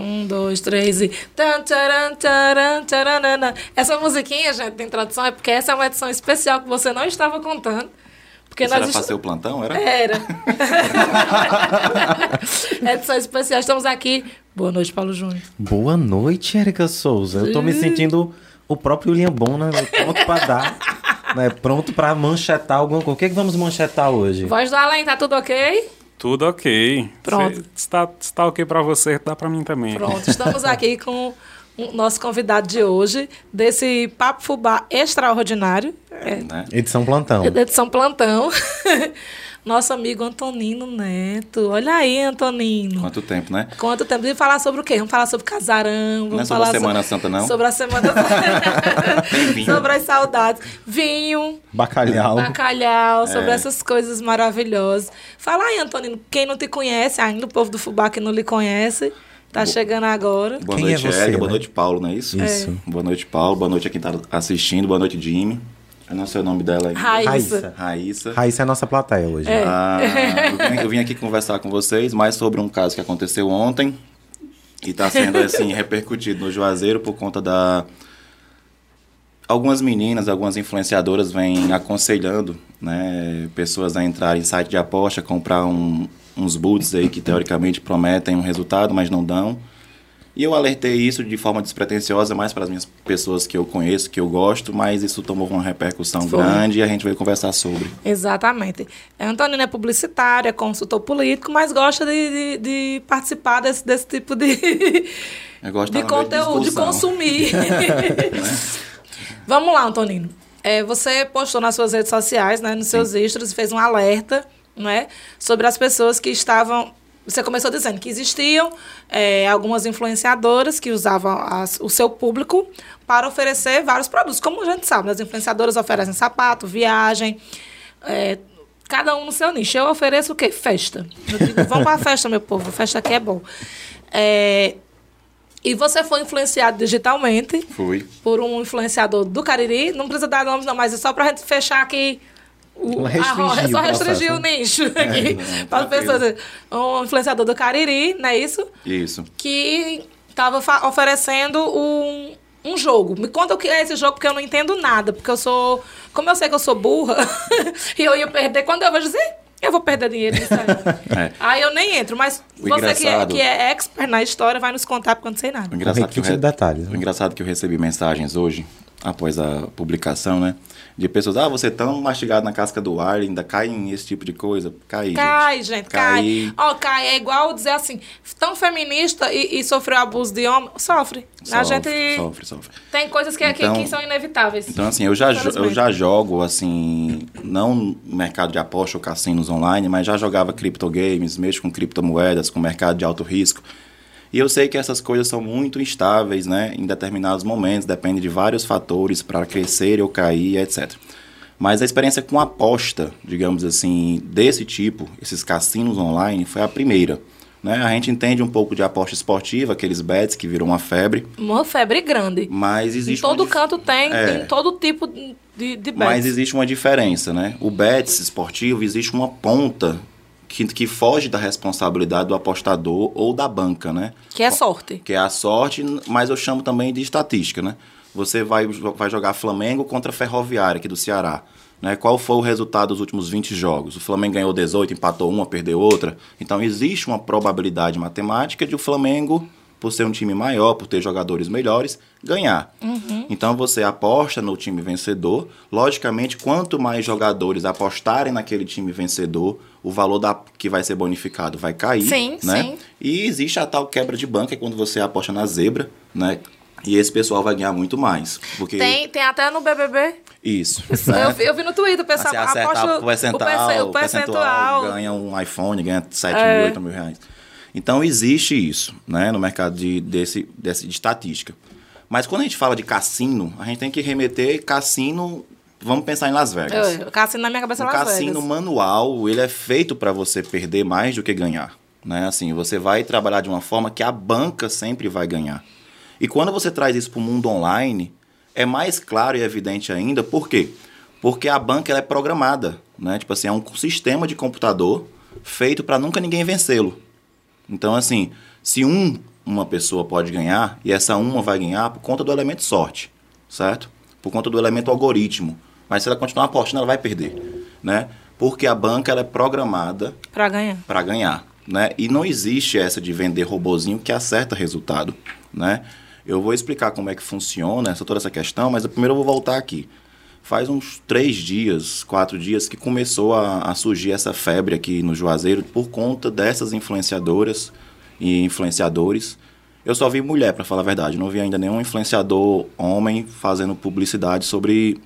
Um, dois, três e... Essa musiquinha, gente, tem tradução, é porque essa é uma edição especial que você não estava contando. Porque nós era para ser o plantão, era? Era. Edição especial, estamos aqui. Boa noite, Paulo Júnior. Boa noite, Érica Souza. Eu tô me sentindo o próprio Liambona, pronto para dar, né? Pronto para manchetar alguma coisa. O que é que vamos manchetar hoje? Voz do Além, tá tudo ok? Tudo ok. Pronto. Está ok para você, tá para mim também. Pronto, estamos aqui com... nosso convidado de hoje, desse Papo Fubá extraordinário. Né? Edição Plantão. Edição Plantão. Nosso amigo Antonino Neto. Olha aí, Antonino. Quanto tempo, né? Quanto tempo. E falar sobre o quê? Vamos falar sobre casarão. Vamos não é sobre a Semana Santa, não? Sobre a Semana Santa. Sobre as saudades. Vinho. Bacalhau. Bacalhau. Sobre essas coisas maravilhosas. Fala aí, Antonino. Quem não te conhece ainda, o povo do Fubá que não lhe conhece... Tá chegando agora. Boa noite, Érica. Boa noite, Paulo, não é isso? Isso. Boa noite, Paulo. Boa noite a quem tá assistindo. Boa noite, Jimmy. Eu não sei o nome dela ainda. Raíssa. Raíssa é a nossa plateia hoje. É. Ah, eu vim aqui conversar com vocês mais sobre um caso que aconteceu ontem e tá sendo, assim, repercutido no Juazeiro por conta da... Algumas meninas, algumas influenciadoras vêm aconselhando, né, pessoas a entrarem em site de aposta, comprar uns boots aí que teoricamente prometem um resultado, mas não dão. E eu alertei isso de forma despretensiosa, mais para as minhas pessoas que eu conheço, que eu gosto, mas isso tomou uma repercussão grande e a gente veio conversar sobre. Exatamente. Antonino é publicitário, é consultor político, mas gosta de participar desse tipo de, eu gosto de conteúdo, de consumir. Vamos lá, Antonino. Você postou nas suas redes sociais, né, nos seus extras, fez um alerta, né, sobre as pessoas que estavam... Você começou dizendo que existiam algumas influenciadoras que usavam o seu público para oferecer vários produtos. Como a gente sabe, as influenciadoras oferecem sapato, viagem, cada um no seu nicho. Eu ofereço o quê? Festa. Eu digo, vamos para a festa, meu povo. Festa aqui é bom. E você foi influenciado digitalmente. Fui. Por um influenciador do Cariri. Não precisa dar nomes, não, mas é só para a gente fechar aqui... só restringir o nicho aqui. Para as pessoas. Um influenciador do Cariri, não é isso? Isso. Que estava oferecendo um jogo. Me conta o que é esse jogo, porque eu não entendo nada. Porque eu sou... Como eu sei que eu sou burra, e eu ia perder... Quando eu vou dizer, eu vou perder dinheiro nisso aí. Aí eu nem entro. Mas você que é expert na história vai nos contar, porque eu não sei nada. O engraçado que eu recebi mensagens hoje, após a publicação, né? De pessoas, você tão mastigado na casca do ar, ainda cai em esse tipo de coisa. Cai, gente. Cai. É igual dizer assim, tão feminista e sofreu abuso de homem, sofre. Tem coisas que são inevitáveis. Então, assim, eu já jogo, assim, não no mercado de aposta ou cassinos online, mas já jogava criptogames, mexo com criptomoedas, com mercado de alto risco. E eu sei que essas coisas são muito instáveis, né? Em determinados momentos, depende de vários fatores para crescer ou cair, etc. Mas a experiência com aposta, digamos assim, desse tipo, esses cassinos online, foi a primeira. Né? A gente entende um pouco de aposta esportiva, aqueles bets que viram uma febre. Uma febre grande. Mas existe canto tem todo tipo de bets. Mas existe uma diferença, né? O bets esportivo, existe uma ponta... Que foge da responsabilidade do apostador ou da banca, né? Que é sorte. Que é a sorte, mas eu chamo também de estatística, né? Você vai jogar Flamengo contra Ferroviária, aqui do Ceará. Né? Qual foi o resultado dos últimos 20 jogos? O Flamengo ganhou 18, empatou uma, perdeu outra. Então, existe uma probabilidade matemática de o Flamengo, por ser um time maior, por ter jogadores melhores, ganhar. Uhum. Então, você aposta no time vencedor. Logicamente, quanto mais jogadores apostarem naquele time vencedor, o valor que vai ser bonificado vai cair. Sim, né? Sim. E existe a tal quebra de banca, quando você aposta na zebra, né? E esse pessoal vai ganhar muito mais. Porque... Tem até no BBB. Isso. Né? Eu vi no Twitter, o pessoal aposta o percentual. Ganha um iPhone, ganha 7 mil, 8 mil reais. Então, existe isso, né, no mercado de estatística. Mas quando a gente fala de cassino, a gente tem que remeter cassino... Vamos pensar em Las Vegas. O cassino na minha cabeça é Las Vegas. O cassino manual, ele é feito para você perder mais do que ganhar. Né? Assim, você vai trabalhar de uma forma que a banca sempre vai ganhar. E quando você traz isso para o mundo online, é mais claro e evidente ainda. Por quê? Porque a banca ela é programada. Né? Tipo assim, é um sistema de computador feito para nunca ninguém vencê-lo. Então, assim, se um uma pessoa pode ganhar, e essa uma vai ganhar por conta do elemento sorte, certo? Por conta do elemento algoritmo. Mas se ela continuar apostando, ela vai perder, né? Porque a banca ela é programada para ganhar. Para ganhar, né? E não existe essa de vender robozinho que acerta resultado, né? Eu vou explicar como é que funciona toda essa questão, mas primeiro eu vou voltar aqui. Faz uns 3 dias, 4 dias que começou a surgir essa febre aqui no Juazeiro por conta dessas influenciadoras e influenciadores. Eu só vi mulher, para falar a verdade. Não vi ainda nenhum influenciador homem fazendo publicidade sobre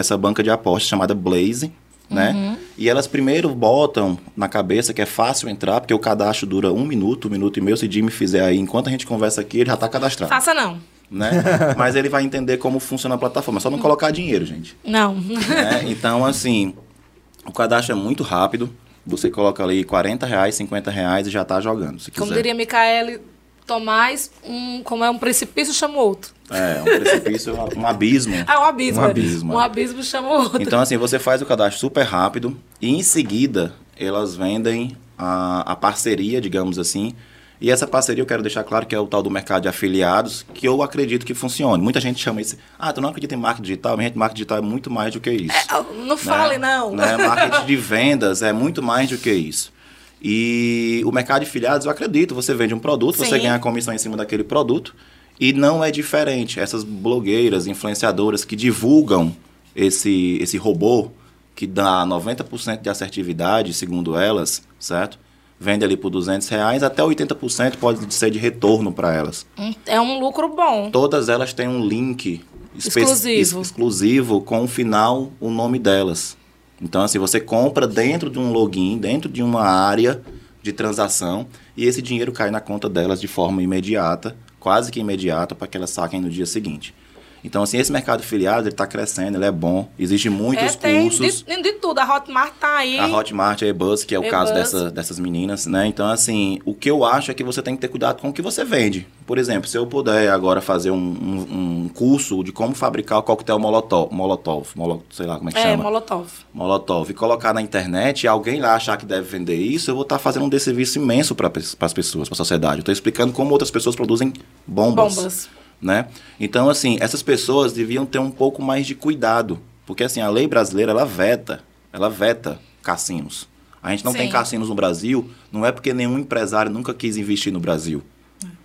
essa banca de apostas chamada Blaze, né? Uhum. E elas primeiro botam na cabeça que é fácil entrar, porque o cadastro dura 1 minuto, 1 minuto e meio. Se Jimmy fizer aí, enquanto a gente conversa aqui, ele já está cadastrado. Faça não. Né? Mas ele vai entender como funciona a plataforma. É só não colocar dinheiro, gente. Não. Né? Então, assim, o cadastro é muito rápido. Você coloca ali R$40, R$50 e já está jogando, se quiser. Como diria Micaele Tomás, como é um precipício, chama outro. É, um precipício, um abismo. Ah, um abismo. Um abismo, chama outro. Então, assim, você faz o cadastro super rápido e, em seguida, elas vendem a parceria, digamos assim. E essa parceria, eu quero deixar claro que é o tal do mercado de afiliados, que eu acredito que funcione. Muita gente chama isso... Ah, tu não acredita em marketing digital? Mas marketing digital é muito mais do que isso. É, não fale, não. Né? Marketing de vendas é muito mais do que isso. E o mercado de afiliados, eu acredito, você vende um produto, sim, você ganha a comissão em cima daquele produto. E não é diferente. Essas blogueiras, influenciadoras que divulgam esse robô, que dá 90% de assertividade, segundo elas, certo? Vende ali por R$200, até 80% pode ser de retorno para elas. É um lucro bom. Todas elas têm um link exclusivo com o final, o nome delas. Então, assim, você compra dentro de um login, dentro de uma área de transação, e esse dinheiro cai na conta delas de forma imediata, quase que imediata, para que elas saquem no dia seguinte. Então, assim, esse mercado filiado, ele tá crescendo, ele é bom. Existem muitos cursos. Tem de tudo. A Hotmart tá aí. A Hotmart, a Eduzz, que é o caso dessas meninas, né? Então, assim, o que eu acho é que você tem que ter cuidado com o que você vende. Por exemplo, se eu puder agora fazer um curso de como fabricar o coquetel Molotov, sei lá como é que chama. É, Molotov. E colocar na internet e alguém lá achar que deve vender isso, eu vou estar fazendo um desserviço imenso para as pessoas, para a sociedade. Eu tô explicando como outras pessoas produzem bombas. Né? Então, assim, essas pessoas deviam ter um pouco mais de cuidado. Porque, assim, a lei brasileira, ela veta cassinos. A gente não tem cassinos no Brasil, não é porque nenhum empresário nunca quis investir no Brasil.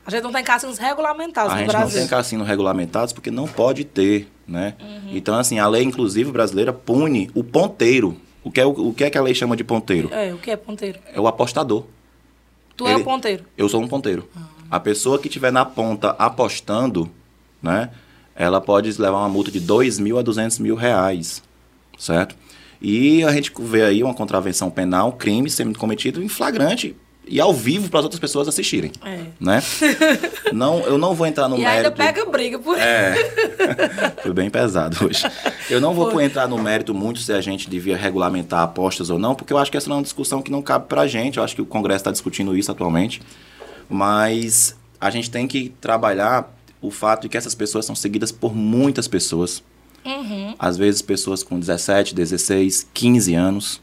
A gente não tem cassinos regulamentados no Brasil. A gente não tem cassinos regulamentados porque não pode ter, né? Uhum. Então, assim, a lei, inclusive, brasileira pune o ponteiro. O que é que a lei chama de ponteiro? É, o que é ponteiro? É o apostador. Tu é o ponteiro? Eu sou um ponteiro. A pessoa que estiver na ponta apostando, né, ela pode levar uma multa de R$2.000 a R$200.000, certo? E a gente vê aí uma contravenção penal, crime sendo cometido em flagrante e ao vivo para as outras pessoas assistirem, né? Não, eu não vou entrar no mérito... E ainda pega briga por isso. Foi bem pesado hoje. Eu não vou entrar no mérito muito se a gente devia regulamentar apostas ou não, porque eu acho que essa é uma discussão que não cabe para a gente. Eu acho que o Congresso está discutindo isso atualmente. Mas a gente tem que trabalhar o fato de que essas pessoas são seguidas por muitas pessoas. Uhum. Às vezes pessoas com 17, 16, 15 anos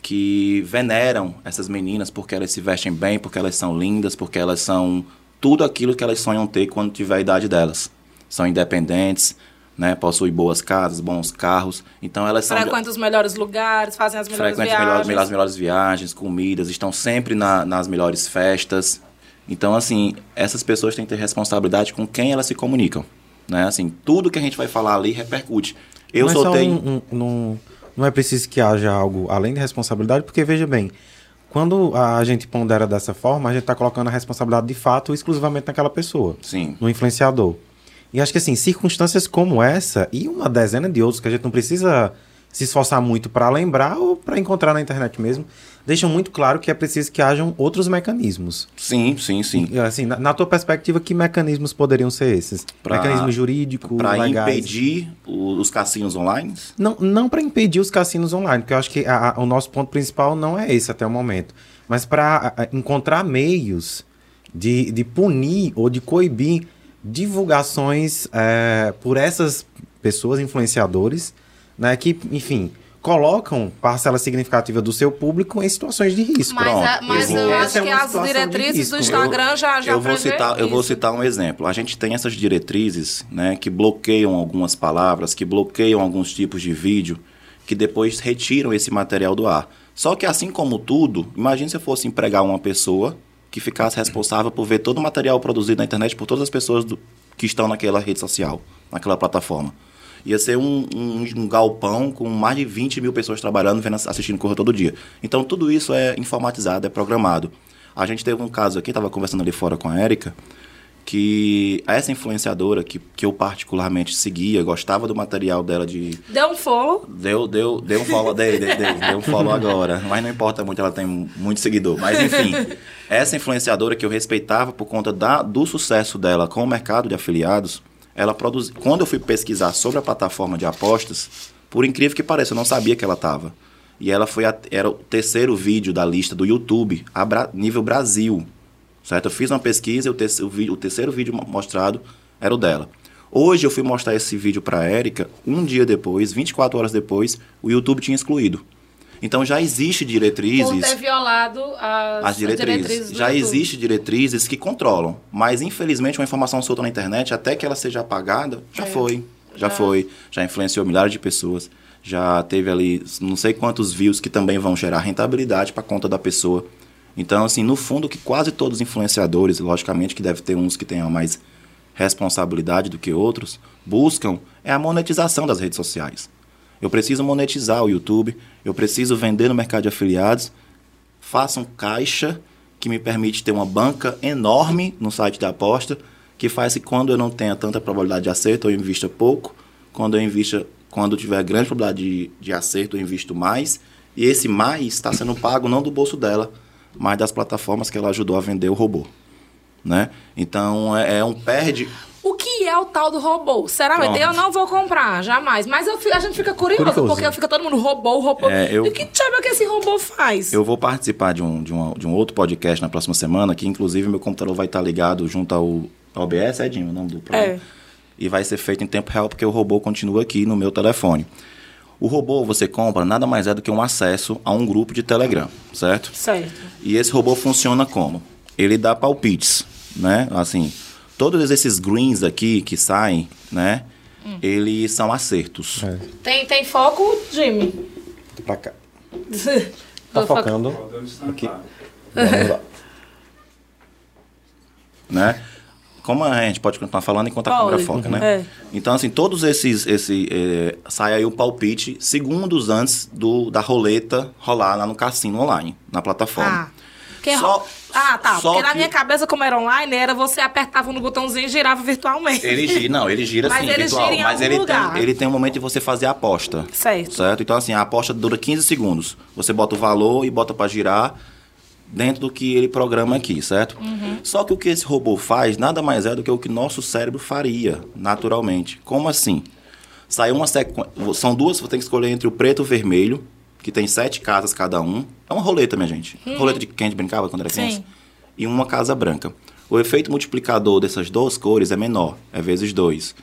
que veneram essas meninas porque elas se vestem bem, porque elas são lindas, porque elas são tudo aquilo que elas sonham ter quando tiver a idade delas. São independentes, né? Possuem boas casas, bons carros. Então elas são... Frequentam os melhores lugares, fazem as melhores viagens. Frequentam as melhores viagens, comidas, estão sempre nas melhores festas. Então, assim, essas pessoas têm que ter responsabilidade com quem elas se comunicam, né? Assim, tudo que a gente vai falar ali repercute. Mas soltei... Não é preciso que haja algo além de responsabilidade, porque, veja bem, quando a gente pondera dessa forma, a gente está colocando a responsabilidade de fato exclusivamente naquela pessoa. Sim. No influenciador. E acho que, assim, circunstâncias como essa e uma dezena de outros que a gente não precisa se esforçar muito para lembrar ou para encontrar na internet mesmo, deixam muito claro que é preciso que hajam outros mecanismos. Sim. E, assim, na tua perspectiva, que mecanismos poderiam ser esses? Mecanismos jurídicos, legais? Para impedir os cassinos online? Não para impedir os cassinos online, porque eu acho que o nosso ponto principal não é esse até o momento, mas para encontrar meios de punir ou de coibir divulgações por essas pessoas, influenciadores, né, que, enfim, colocam parcela significativa do seu público em situações de risco. Mas eu acho que as diretrizes do Instagram eu vou citar um exemplo. A gente tem essas diretrizes, né, que bloqueiam algumas palavras, que bloqueiam alguns tipos de vídeo, que depois retiram esse material do ar. Só que assim como tudo, imagine se eu fosse empregar uma pessoa que ficasse responsável por ver todo o material produzido na internet por todas as pessoas que estão naquela rede social, naquela plataforma. Ia ser um galpão com mais de 20 mil pessoas trabalhando, assistindo correr todo dia. Então, tudo isso é informatizado, é programado. A gente teve um caso aqui, estava conversando ali fora com a Érica, que essa influenciadora que eu particularmente seguia, gostava do material dela de... Deu um follow. Deu um follow, deu um follow agora. Mas não importa muito, ela tem muito seguidor. Mas, enfim, essa influenciadora que eu respeitava por conta do sucesso dela com o mercado de afiliados, ela produz... Quando eu fui pesquisar sobre a plataforma de apostas, por incrível que pareça, eu não sabia que ela estava. E ela foi era o terceiro vídeo da lista do YouTube, nível Brasil. Certo? Eu fiz uma pesquisa e o terceiro vídeo mostrado era o dela. Hoje eu fui mostrar esse vídeo para a Érica, um dia depois, 24 horas depois, o YouTube tinha excluído. Então já existe diretrizes... Por ter violado as diretrizes já YouTube. Existe diretrizes que controlam. Mas infelizmente uma informação solta na internet, até que ela seja apagada, já foi. Já influenciou milhares de pessoas. Já teve ali não sei quantos views que também vão gerar rentabilidade para a conta da pessoa. Então assim, no fundo que quase todos os influenciadores, logicamente que deve ter uns que tenham mais responsabilidade do que outros, buscam é a monetização das redes sociais. Eu preciso monetizar o YouTube, eu preciso vender no mercado de afiliados, faço um caixa que me permite ter uma banca enorme no site da aposta, que faz que quando eu não tenha tanta probabilidade de acerto, eu invista pouco, quando tiver grande probabilidade de acerto, eu invisto mais, e esse mais está sendo pago não do bolso dela, mas das plataformas que ela ajudou a vender o robô. Né? Então, é um perde... O que é o tal do robô? Sinceramente, eu não vou comprar, jamais. Mas a gente fica curioso, porque fica todo mundo robô. E que diabo é que esse robô faz? Eu vou participar de um outro podcast na próxima semana, que inclusive meu computador vai estar ligado junto ao OBS, Edinho, o nome do programa. É. E vai ser feito em tempo real, porque o robô continua aqui no meu telefone. O robô você compra nada mais é do que um acesso a um grupo de Telegram, certo? Certo. E esse robô funciona como? Ele dá palpites, né? Assim... Todos esses greens aqui que saem, né? Eles são acertos. É. Tem foco, Jimmy? Pra cá. Tá focando. Aqui. Vamos lá. Né? Como a gente pode continuar falando enquanto a câmera foca, né? É. Então, assim, todos sai aí o palpite segundos antes da roleta rolar lá no cassino online, na plataforma. Porque na minha cabeça, como era online, era você apertava no botãozinho e girava virtualmente. Ele gira assim, virtual. Mas ele tem um momento de você fazer a aposta. Certo? Então, assim, a aposta dura 15 segundos. Você bota o valor e bota pra girar dentro do que ele programa aqui, certo? Uhum. Só que o que esse robô faz nada mais é do que o que nosso cérebro faria naturalmente. Como assim? Saiu uma sequência... São duas, você tem que escolher entre o preto e o vermelho, que tem 7 casas cada um. É uma roleta, minha gente. Roleta de que a gente brincava quando era criança. E uma casa branca. O efeito multiplicador dessas duas cores é menor, é vezes 2.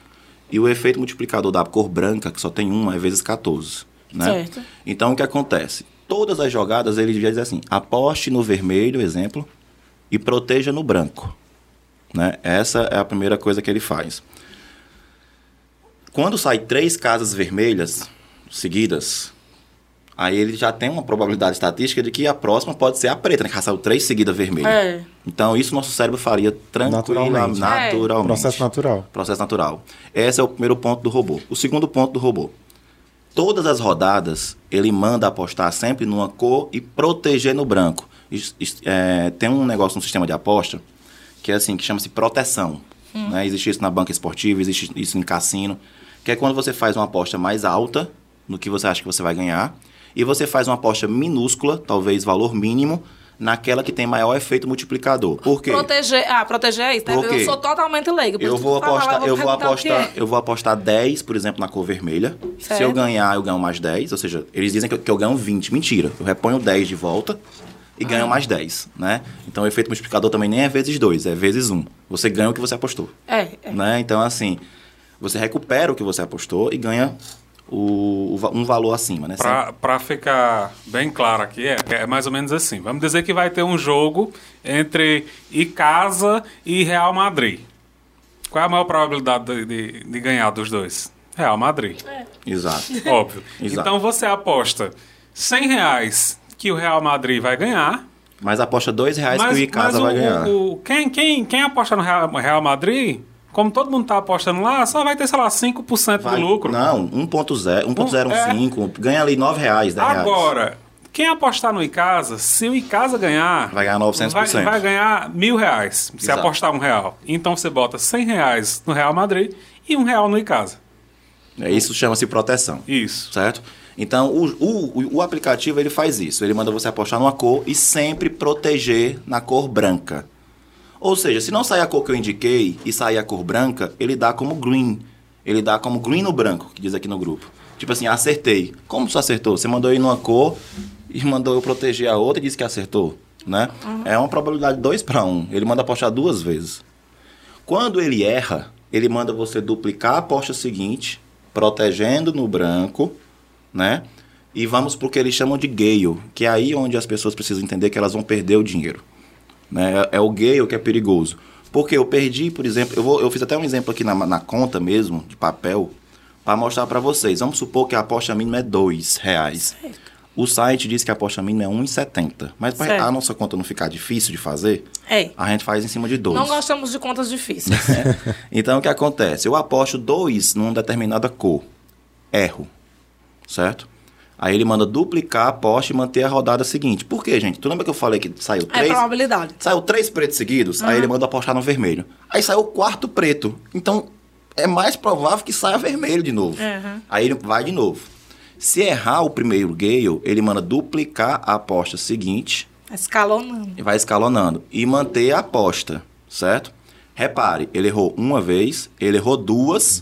E o efeito multiplicador da cor branca, que só tem uma, é vezes 14. Né? Certo. Então, o que acontece? Todas as jogadas, ele já diz assim, aposte no vermelho, exemplo, e proteja no branco. Né? Essa é a primeira coisa que ele faz. Quando sai 3 casas vermelhas seguidas... Aí ele já tem uma probabilidade estatística de que a próxima pode ser a preta, né? Que já saiu 3 seguidas vermelha. É. Então, isso nosso cérebro faria tranquilamente. Naturalmente. Processo natural. Esse é o primeiro ponto do robô. O segundo ponto do robô. Todas as rodadas, ele manda apostar sempre numa cor e proteger no branco. Tem um negócio no sistema de aposta que é assim, que chama-se proteção. Né? Existe isso na banca esportiva, existe isso em cassino. Que é quando você faz uma aposta mais alta no que você acha que você vai ganhar. E você faz uma aposta minúscula, talvez valor mínimo, naquela que tem maior efeito multiplicador. Por quê? Proteger é isso, né? Eu sou totalmente leigo. Eu vou apostar 10, por exemplo, na cor vermelha. Certo. Se eu ganhar, eu ganho mais 10. Ou seja, eles dizem que eu ganho 20. Mentira. Eu reponho 10 de volta e ganho mais 10, né? Então, o efeito multiplicador também nem é vezes 2, é vezes 1. Você ganha o que você apostou. Né? Então, assim, você recupera o que você apostou e ganha... um valor acima, né? Para ficar bem claro aqui, é mais ou menos assim. Vamos dizer que vai ter um jogo entre Icasa e Real Madrid. Qual é a maior probabilidade de ganhar dos dois? Real Madrid. É. Exato. Óbvio. Exato. Então você aposta R$100 que o Real Madrid vai ganhar. Mas aposta R$2 que o Icasa vai ganhar. Quem aposta no Real Madrid... Como todo mundo está apostando lá, só vai ter, sei lá, 5% do lucro. Não, 1,05, ganha ali R$9, R$10. Agora, quem apostar no Icasa, se o Icasa ganhar... Vai ganhar 900%. Vai ganhar R$1.000, se apostar R$1. Então você bota R$100 no Real Madrid e R$1 no Icasa. Isso chama-se proteção. Isso. Certo? Então, o aplicativo ele faz isso. Ele manda você apostar numa cor e sempre proteger na cor branca. Ou seja, se não sair a cor que eu indiquei e sair a cor branca, ele dá como green. Ele dá como green no branco, que diz aqui no grupo. Tipo assim, acertei. Como você acertou? Você mandou ir numa cor e mandou eu proteger a outra e disse que acertou, né? Uhum. É uma probabilidade 2-1. Ele manda apostar 2 vezes. Quando ele erra, ele manda você duplicar a aposta seguinte, protegendo no branco, né? E vamos para o que eles chamam de gale, que é aí onde as pessoas precisam entender que elas vão perder o dinheiro. Né? É o gale que é perigoso. Porque eu perdi, por exemplo, eu fiz até um exemplo aqui na conta mesmo, de papel, para mostrar para vocês. Vamos supor que a aposta mínima é R$2. Certo. O site diz que a aposta mínima é 1,70. Mas para a nossa conta não ficar difícil de fazer, a gente faz em cima de 2. Não gostamos de contas difíceis. Então, o que acontece? Eu aposto 2 numa determinada cor. Erro. Certo? Aí ele manda duplicar a aposta e manter a rodada seguinte. Por quê, gente? Tu lembra que eu falei que saiu 3? É probabilidade. Saiu 3 pretos seguidos, Aí ele manda apostar no vermelho. Aí saiu o 4º preto. Então, é mais provável que saia vermelho de novo. Uhum. Aí ele vai de novo. Se errar o primeiro gale, ele manda duplicar a aposta seguinte. Escalonando. E vai escalonando. E manter a aposta, certo? Repare, ele errou 1 vez, ele errou 2.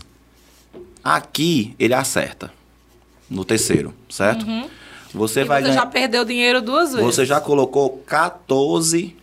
Aqui, ele acerta. No terceiro, certo? Uhum. Você já perdeu dinheiro 2 vezes. Você já colocou R$14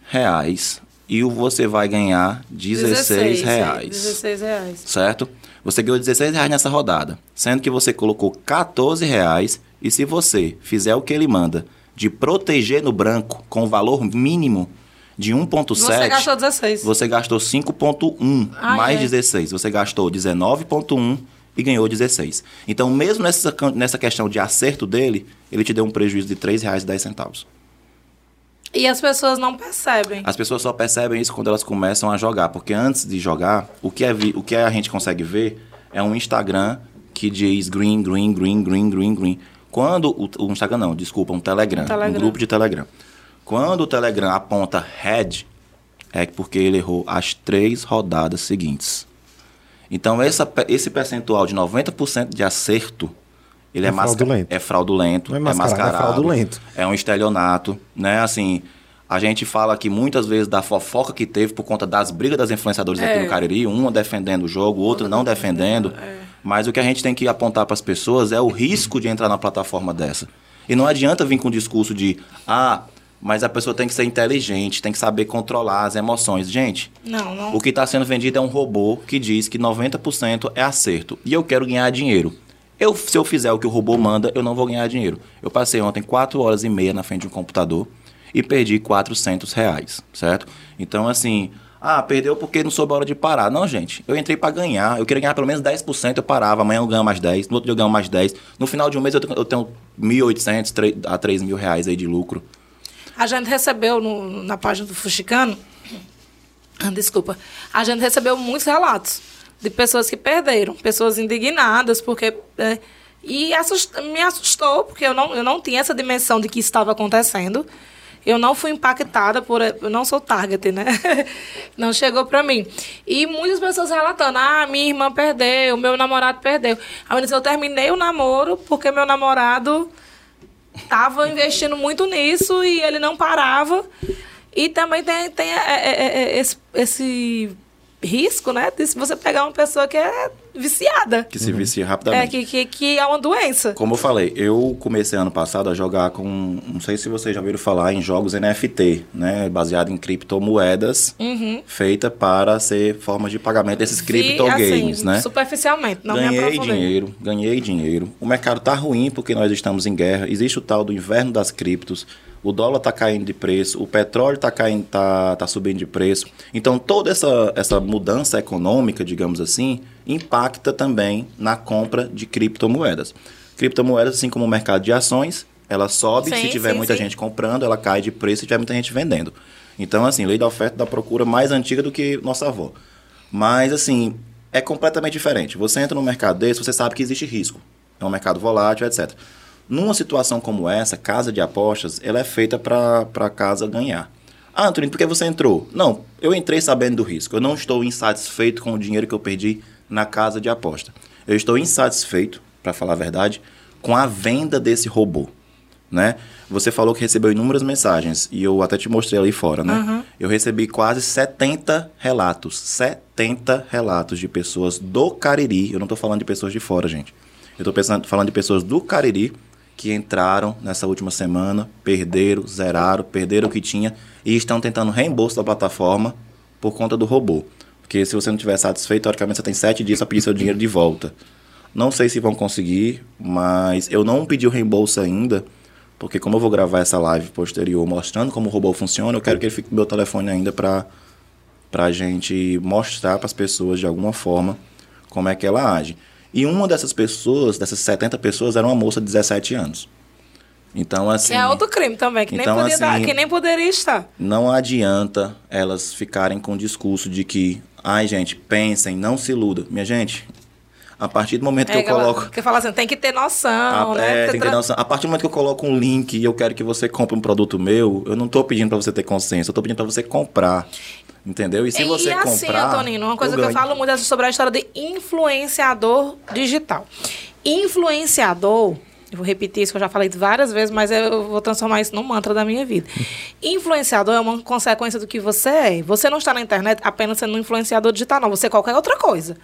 e você vai ganhar R$16. R$16. Certo? Você ganhou R$16 nessa rodada, sendo que você colocou R$14 e se você fizer o que ele manda, de proteger no branco com o valor mínimo de 1,7... Você gastou 16. Você gastou 5,1 mais 16. Você gastou 19,1... E ganhou 16. Então, mesmo nessa questão de acerto dele, ele te deu um prejuízo de R$3,10. E as pessoas não percebem. As pessoas só percebem isso quando elas começam a jogar. Porque antes de jogar, o que a gente consegue ver é um Instagram que diz green, green, green, green, green, green. Quando o Instagram não, desculpa, um Telegram. Um grupo de Telegram. Quando o Telegram aponta red, é porque ele errou as 3 rodadas seguintes. Então, esse percentual de 90% de acerto, ele é fraudulento, é mascarado, é fraudulento. É um estelionato, né? Assim, a gente fala aqui muitas vezes da fofoca que teve por conta das brigas das influenciadoras aqui no Cariri, uma defendendo o jogo, outra não defendendo. Mas o que a gente tem que apontar para as pessoas é o risco de entrar na plataforma dessa. E não adianta vir com o discurso de, mas a pessoa tem que ser inteligente, tem que saber controlar as emoções. Gente, não. O que está sendo vendido é um robô que diz que 90% é acerto. E eu quero ganhar dinheiro. Se eu fizer o que o robô manda, eu não vou ganhar dinheiro. Eu passei ontem 4 horas e meia na frente de um computador e perdi R$400, certo? Então, assim, perdeu porque não soube a hora de parar. Não, gente, eu entrei para ganhar. Eu queria ganhar pelo menos 10%, eu parava. Amanhã eu ganho mais 10%, no outro dia eu ganho mais 10%. No final de um mês eu tenho R$1.800 a R$3.000 aí de lucro. A gente recebeu na página do Fuxicano, a gente recebeu muitos relatos de pessoas que perderam, pessoas indignadas, porque... e me assustou, porque eu não tinha essa dimensão de que isso estava acontecendo. Eu não fui impactada por... Eu não sou target, né? Não chegou para mim. E muitas pessoas relatando, minha irmã perdeu, meu namorado perdeu. A menina disse, eu terminei o namoro porque meu namorado... Estava investindo muito nisso e ele não parava. E também tem esse risco, né? De se você pegar uma pessoa que é viciada. Que se vicia rapidamente. É, que é uma doença. Como eu falei, eu comecei ano passado a jogar com... Não sei se vocês já ouviram falar em jogos NFT, né? Baseado em criptomoedas, feita para ser forma de pagamento desses criptogames, assim, né? Superficialmente, não me aprofundei. Ganhei dinheiro. O mercado tá ruim porque nós estamos em guerra. Existe o tal do inverno das criptos. O dólar está caindo de preço, o petróleo está caindo, tá subindo de preço. Então, toda essa mudança econômica, digamos assim, impacta também na compra de criptomoedas. Criptomoedas, assim como o mercado de ações, ela sobe se tiver muita gente comprando, ela cai de preço se tiver muita gente vendendo. Então, assim, lei da oferta e da procura mais antiga do que nossa avó. Mas, assim, é completamente diferente. Você entra num mercado desse, você sabe que existe risco. É um mercado volátil, etc. Numa situação como essa, casa de apostas, ela é feita para casa ganhar. Ah, Antonino, por que você entrou? Não, eu entrei sabendo do risco. Eu não estou insatisfeito com o dinheiro que eu perdi na casa de aposta. Eu estou insatisfeito, para falar a verdade, com a venda desse robô, né? Você falou que recebeu inúmeras mensagens, e eu até te mostrei ali fora, né? Eu recebi quase 70 relatos de pessoas do Cariri. Eu não estou falando de pessoas de fora, gente. Eu estou falando de pessoas do Cariri, que entraram nessa última semana, perderam, zeraram, perderam o que tinha e estão tentando reembolso da plataforma por conta do robô. Porque se você não estiver satisfeito, teoricamente você tem 7 dias para pedir seu dinheiro de volta. Não sei se vão conseguir, mas eu não pedi o reembolso ainda, porque como eu vou gravar essa live posterior mostrando como o robô funciona, eu quero que ele fique no meu telefone ainda para a gente mostrar para as pessoas de alguma forma como é que ela age. E uma dessas pessoas, dessas 70 pessoas, era uma moça de 17 anos. Então, assim... É outro crime também, que nem poderia estar. Não adianta elas ficarem com o discurso de que... Ai, gente, pensem, não se iludam. Minha gente, a partir do momento que eu coloco... Porque fala assim, tem que ter noção, né? Tem que ter noção. A partir do momento que eu coloco um link e eu quero que você compre um produto meu, eu não estou pedindo para você ter consciência, eu estou pedindo para você comprar. Entendeu? E se você comprar... Antonino, uma coisa que eu falo muito é sobre a história de influenciador digital. Influenciador, eu vou repetir isso que eu já falei várias vezes, mas eu vou transformar isso num mantra da minha vida. Influenciador é uma consequência do que você é. Você não está na internet apenas sendo um influenciador digital, não. Você é qualquer outra coisa.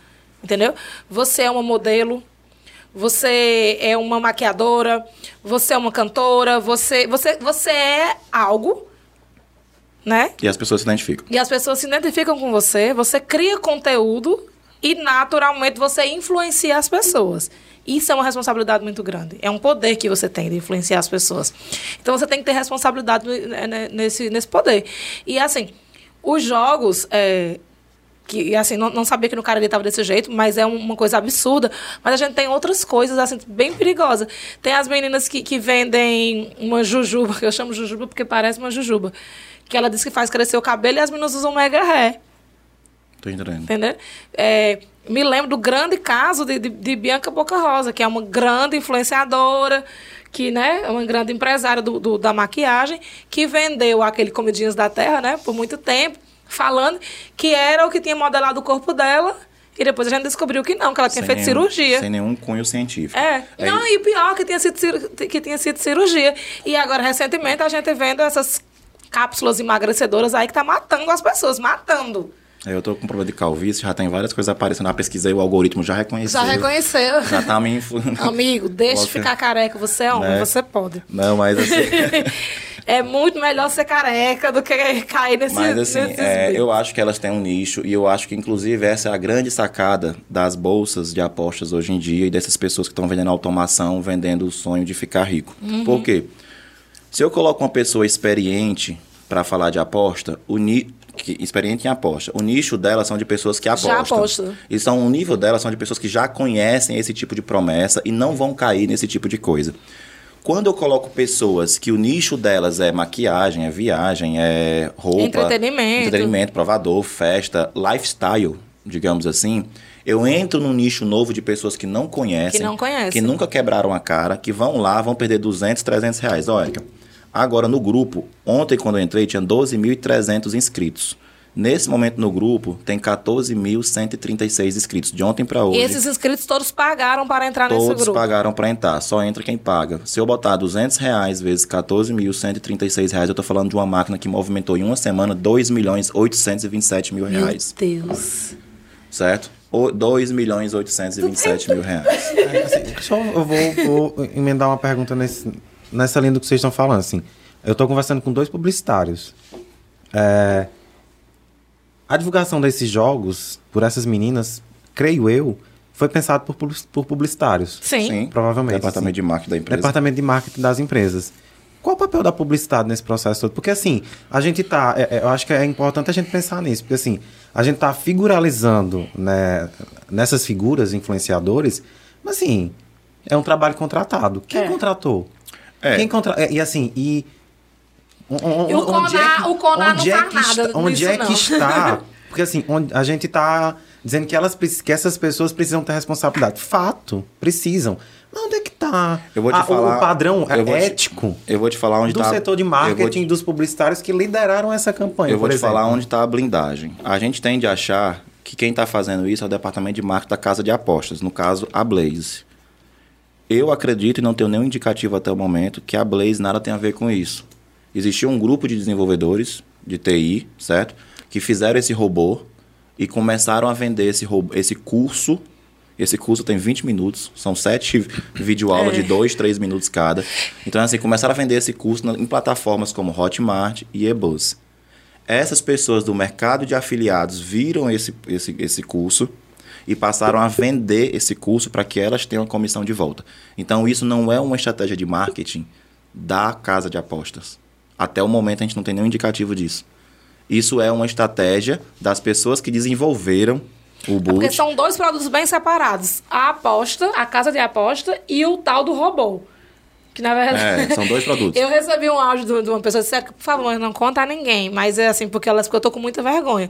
Entendeu? Você é uma modelo... Você é uma maquiadora... Você é uma cantora... Você é algo... Né? E as pessoas se identificam. E as pessoas se identificam com você, você cria conteúdo e, naturalmente, você influencia as pessoas. Isso é uma responsabilidade muito grande. É um poder que você tem de influenciar as pessoas. Então, você tem que ter responsabilidade nesse poder. E, assim, os jogos... que, assim, não sabia que no cara ele estava desse jeito, mas é uma coisa absurda. Mas a gente tem outras coisas, assim, bem perigosas. Tem as meninas que vendem uma jujuba, que eu chamo jujuba porque parece uma jujuba. Que ela diz que faz crescer o cabelo e as meninas usam mega ré. Tô entendendo. Entendeu? Me lembro do grande caso de Bianca Boca Rosa, que é uma grande influenciadora, que, né, é uma grande empresária da maquiagem, que vendeu aquele Comidinhas da Terra, né, por muito tempo, falando que era o que tinha modelado o corpo dela. E depois a gente descobriu que não, que ela tinha feito cirurgia. Sem nenhum cunho científico. Não, e pior, que tinha sido cirurgia. E agora, recentemente, a gente vendo essas cápsulas emagrecedoras aí que tá matando as pessoas, matando. Eu tô com problema de calvície, já tem várias coisas aparecendo. Eu pesquisei, o algoritmo já reconheceu. Já tá me influindo. Amigo, deixa de ficar careca, você é homem, você pode. Não, mas assim... É muito melhor ser careca do que cair nesse... Mas assim, eu acho que elas têm um nicho e eu acho que, inclusive, essa é a grande sacada das bolsas de apostas hoje em dia e dessas pessoas que estão vendendo automação, vendendo o sonho de ficar rico. Por quê? Se eu coloco uma pessoa experiente para falar de aposta, experiente em aposta, o nicho dela são de pessoas que apostam. Já apostam. E o nível dela são de pessoas que já conhecem esse tipo de promessa e não vão cair nesse tipo de coisa. Quando eu coloco pessoas que o nicho delas é maquiagem, é viagem, é roupa... Entretenimento, provador, festa, lifestyle, digamos assim... Eu entro num nicho novo de pessoas que não conhecem... Que nunca quebraram a cara, que vão lá, vão perder 200, 300 reais. Ó, Érica, agora no grupo, ontem quando eu entrei tinha 12.300 inscritos. Nesse momento no grupo tem 14.136 inscritos, de ontem para hoje. E esses inscritos todos pagaram para entrar nesse grupo? Todos pagaram para entrar, só entra quem paga. Se eu botar 200 reais vezes 14.136 reais, eu tô falando de uma máquina que movimentou em uma semana 2.827.000 reais. Meu Deus. Certo? R$2.827.000. É, assim, só eu vou emendar uma pergunta nessa linha do que vocês estão falando. Assim, eu estou conversando com dois publicitários. A divulgação desses jogos por essas meninas, creio eu, foi pensado por publicitários. Sim. Provavelmente. Departamento de marketing da empresa. Departamento de marketing das empresas. Qual o papel da publicidade nesse processo todo? Porque, assim, a gente está... eu acho que é importante a gente pensar nisso. Porque, assim, a gente está figuralizando, né, nessas figuras influenciadores, mas, assim, é um trabalho contratado. Quem contratou? Quem e, assim, e... O Conar não faz nada disso, onde é que está? Porque, assim, a gente está dizendo que essas pessoas precisam ter responsabilidade. Fato, precisam. Mas onde é que está o padrão ético do setor de marketing dos publicitários que lideraram essa campanha? Eu vou te falar onde está a blindagem. A gente tende a achar que quem está fazendo isso é o departamento de marketing da casa de apostas, no caso, a Blaze. Eu acredito, e não tenho nenhum indicativo até o momento, que a Blaze nada tem a ver com isso. Existia um grupo de desenvolvedores de TI, certo? Que fizeram esse robô e começaram a vender esse curso. Esse curso tem 20 minutos, são 7 videoaulas de 2, 3 minutos cada. Então, assim, começaram a vender esse curso em plataformas como Hotmart e Eduzz. Essas pessoas do mercado de afiliados viram esse curso e passaram a vender esse curso para que elas tenham a comissão de volta. Então, isso não é uma estratégia de marketing da casa de apostas. Até o momento, a gente não tem nenhum indicativo disso. Isso é uma estratégia das pessoas que desenvolveram o boot. É porque são dois produtos bem separados. A aposta, a casa de aposta e o tal do robô. Que na verdade... são dois produtos. Eu recebi um áudio de uma pessoa que disse, por favor, não conta a ninguém. Mas é assim, porque ela disse que eu tô com muita vergonha.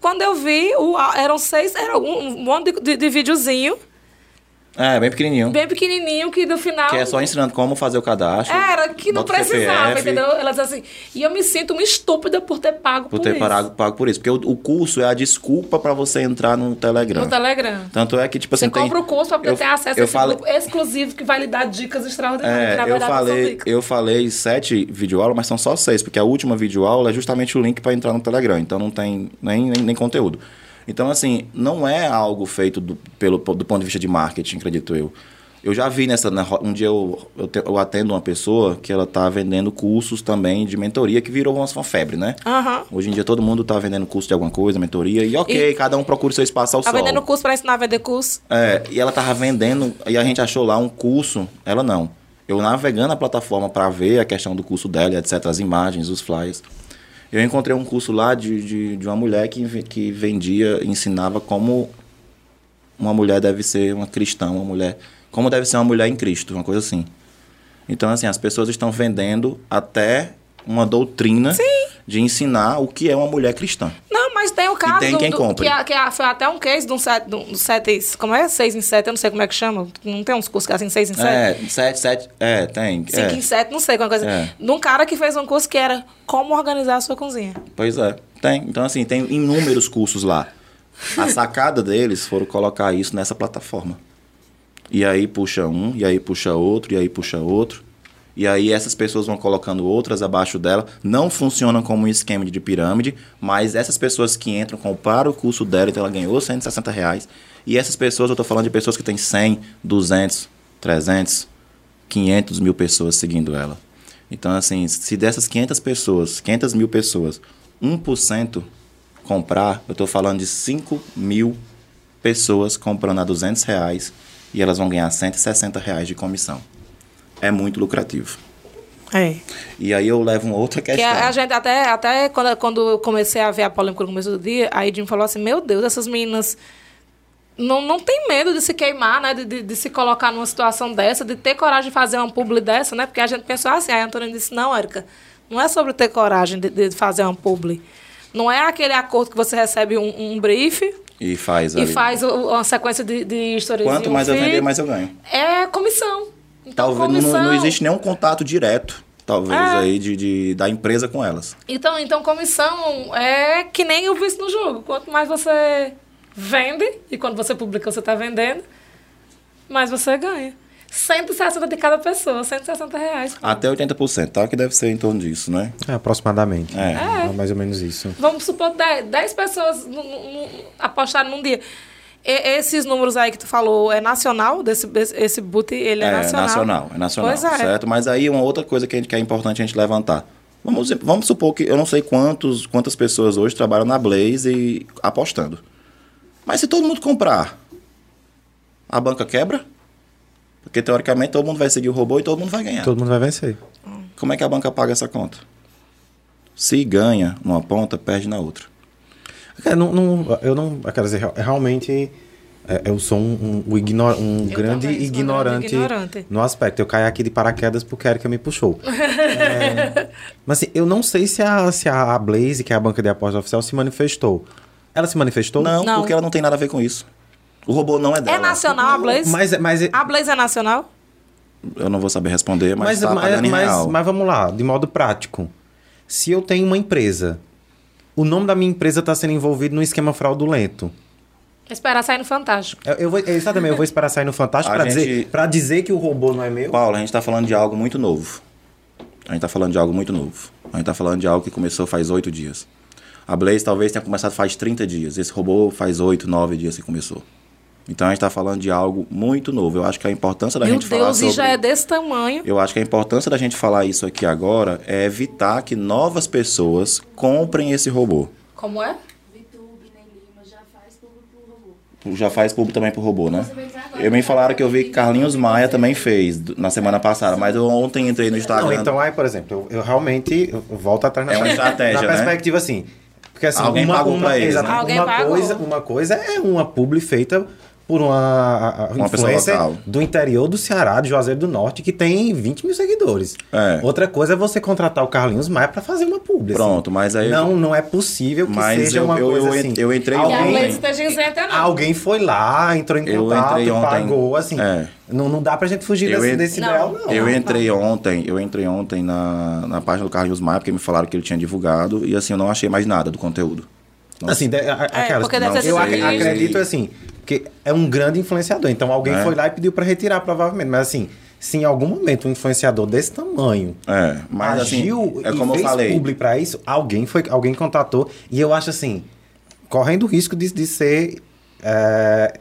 Quando eu vi, eram 6, era um monte de videozinho. Bem pequenininho. Bem pequenininho, que no final... Que é só ensinando como fazer o cadastro. Era, que não precisava, entendeu? Elas assim... E eu me sinto uma estúpida por ter pago por isso. Pago por isso. Porque o curso é a desculpa pra você entrar no Telegram. No Telegram. Tanto é que, tipo assim, você compra o curso pra poder ter acesso a esse grupo exclusivo que vai lhe dar dicas extraordinárias. Que, na verdade, eu falei 7 videoaulas, mas são só 6. Porque a última videoaula é justamente o link pra entrar no Telegram. Então, não tem nem conteúdo. Então, assim, não é algo feito do ponto de vista de marketing, acredito eu. Eu já vi um dia eu atendo uma pessoa que ela está vendendo cursos também de mentoria, que virou uma febre, né? Uhum. Hoje em dia todo mundo está vendendo curso de alguma coisa, mentoria, e ok, cada um procura o seu espaço ao sol. Está vendendo curso para ensinar a vender curso. E ela estava vendendo, e a gente achou lá um curso, ela não. Eu navegando a plataforma para ver a questão do curso dela, etc., as imagens, os flyers... Eu encontrei um curso lá de uma mulher que vendia, ensinava como uma mulher deve ser uma cristã, uma mulher... Como deve ser uma mulher em Cristo, uma coisa assim. Então, assim, as pessoas estão vendendo até uma doutrina de ensinar o que é uma mulher cristã. Não, mas tem o caso... E tem quem compre. Foi até um case de um 7... Como é? 6 em 7, eu não sei como é que chama. Não tem uns cursos assim, 6 em 7? 7... tem. 5 em 7, não sei, alguma coisa. De um cara que fez um curso que era como organizar a sua cozinha. Pois é, tem. Então, assim, tem inúmeros cursos lá. A sacada deles foram colocar isso nessa plataforma. E aí puxa um, e aí puxa outro, e aí puxa outro. E aí essas pessoas vão colocando outras abaixo dela. Não funcionam como um esquema de pirâmide, mas essas pessoas que entram, comparam o curso dela, então ela ganhou R$160. E essas pessoas, eu estou falando de pessoas que têm 100, 200, 300, 500 mil pessoas seguindo ela. Então, assim, se dessas 500 mil pessoas, 1% comprar, eu estou falando de 5 mil pessoas comprando a R$200 e elas vão ganhar R$160 de comissão. É muito lucrativo. E aí eu levo uma outra questão. Que a gente até quando eu comecei a ver a polêmica no começo do dia, aí Edinho falou assim, meu Deus, essas meninas não tem medo de se queimar, né? De se colocar numa situação dessa, de ter coragem de fazer uma publi dessa, né? Porque a gente pensou assim, aí a Antonino disse, não, Érica, não é sobre ter coragem de fazer uma publi. Não é aquele acordo que você recebe um briefing... E faz uma sequência de histórias. Quanto mais eu vender, mais eu ganho. É comissão. Então, talvez não existe nenhum contato direto, talvez, aí da empresa com elas. Então, comissão é que nem o vício no jogo. Quanto mais você vende, e quando você publica você está vendendo, mais você ganha. 160 de cada pessoa, R$160. Até 80%, tá? Que deve ser em torno disso, né? Aproximadamente. É mais ou menos isso. Vamos supor 10 pessoas apostaram num dia. Esses números aí que tu falou, é nacional? Esse boot, ele é nacional? É nacional, pois é. Certo? Mas aí uma outra coisa que é importante a gente levantar. Vamos supor que eu não sei quantas pessoas hoje trabalham na Blaze e apostando. Mas se todo mundo comprar, a banca quebra? Porque, teoricamente, todo mundo vai seguir o robô e todo mundo vai ganhar. Todo mundo vai vencer. Como é que a banca paga essa conta? Se ganha numa ponta, perde na outra. Eu não quero dizer, realmente, eu sou um grande ignorante no aspecto. Eu caí aqui de paraquedas porque a Erika me puxou. Mas, assim, eu não sei se a Blaze, que é a banca de aposta oficial, se manifestou. Ela se manifestou? Não, porque ela não tem nada a ver com isso. O robô não é dela. É nacional a Blaze? Mas a Blaze é nacional? Eu não vou saber responder, mas tá pagando em real. Mas vamos lá, de modo prático. Se eu tenho uma empresa, o nome da minha empresa está sendo envolvido num esquema fraudulento. Esperar sair no Fantástico. Eu vou esperar sair no Fantástico para dizer que o robô não é meu? Paulo, a gente está falando de algo muito novo. A gente está falando de algo que começou faz 8 dias. A Blaze talvez tenha começado faz 30 dias. Esse robô faz 8, 9 dias que começou. Então, a gente está falando de algo muito novo. Eu acho que a importância da gente falar sobre... Meu Deus, e já é desse tamanho. Eu acho que a importância da gente falar isso aqui agora é evitar que novas pessoas comprem esse robô. Como é? VTube, né, Lima, já faz público pro robô. Já faz público também pro robô, né? Me falaram que eu vi que Carlinhos Maia também fez na semana passada, mas eu ontem entrei no Instagram... Não, então, aí, por exemplo, eu realmente volto atrás na é uma estratégia, na perspectiva, né? Assim... Porque, assim, alguém pagou pra eles, né? Uma coisa é uma publi feita... por uma influencer do interior do Ceará, de Juazeiro do Norte, que tem 20 mil seguidores. Outra coisa é você contratar o Carlinhos Maia para fazer uma publi. Pronto, assim. Mas aí... Não é possível que seja uma coisa assim. Eu entrei ontem. Alguém foi lá, entrou em contato, pagou, assim. É. Não dá pra gente fugir desse ideal, não. Eu entrei ontem na página do Carlinhos Maia, porque me falaram que ele tinha divulgado, e assim, eu não achei mais nada do conteúdo. Nossa. Assim, eu acredito, assim... Porque é um grande influenciador. Então, alguém foi lá e pediu para retirar, provavelmente. Mas, assim, se em algum momento um influenciador desse tamanho agiu assim, e fez publi para isso, alguém contatou. E eu acho, assim, correndo o risco de ser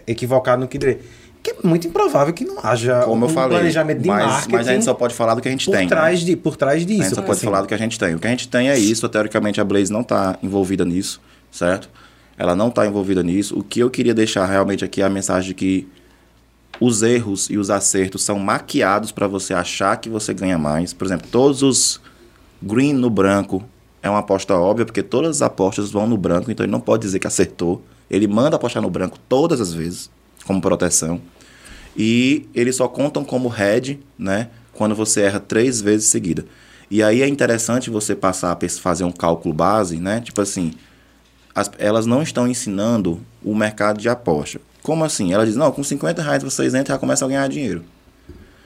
equivocado no que diria. Porque é muito improvável que não haja planejamento de marketing. Mas a gente só pode falar do que a gente tem. Por trás disso. A gente só pode falar do que a gente tem. O que a gente tem é isso. Teoricamente, a Blaze não está envolvida nisso, certo? Ela não está envolvida nisso. O que eu queria deixar realmente aqui é a mensagem de que os erros e os acertos são maquiados para você achar que você ganha mais. Por exemplo, todos os green no branco é uma aposta óbvia, porque todas as apostas vão no branco, então ele não pode dizer que acertou. Ele manda apostar no branco todas as vezes, como proteção. E eles só contam como head, né, quando você erra 3 vezes seguida. E aí é interessante você passar a fazer um cálculo base, né, tipo assim... Elas não estão ensinando o mercado de aposta. Como assim? Elas dizem, não, com R$50 vocês entram e já começam a ganhar dinheiro.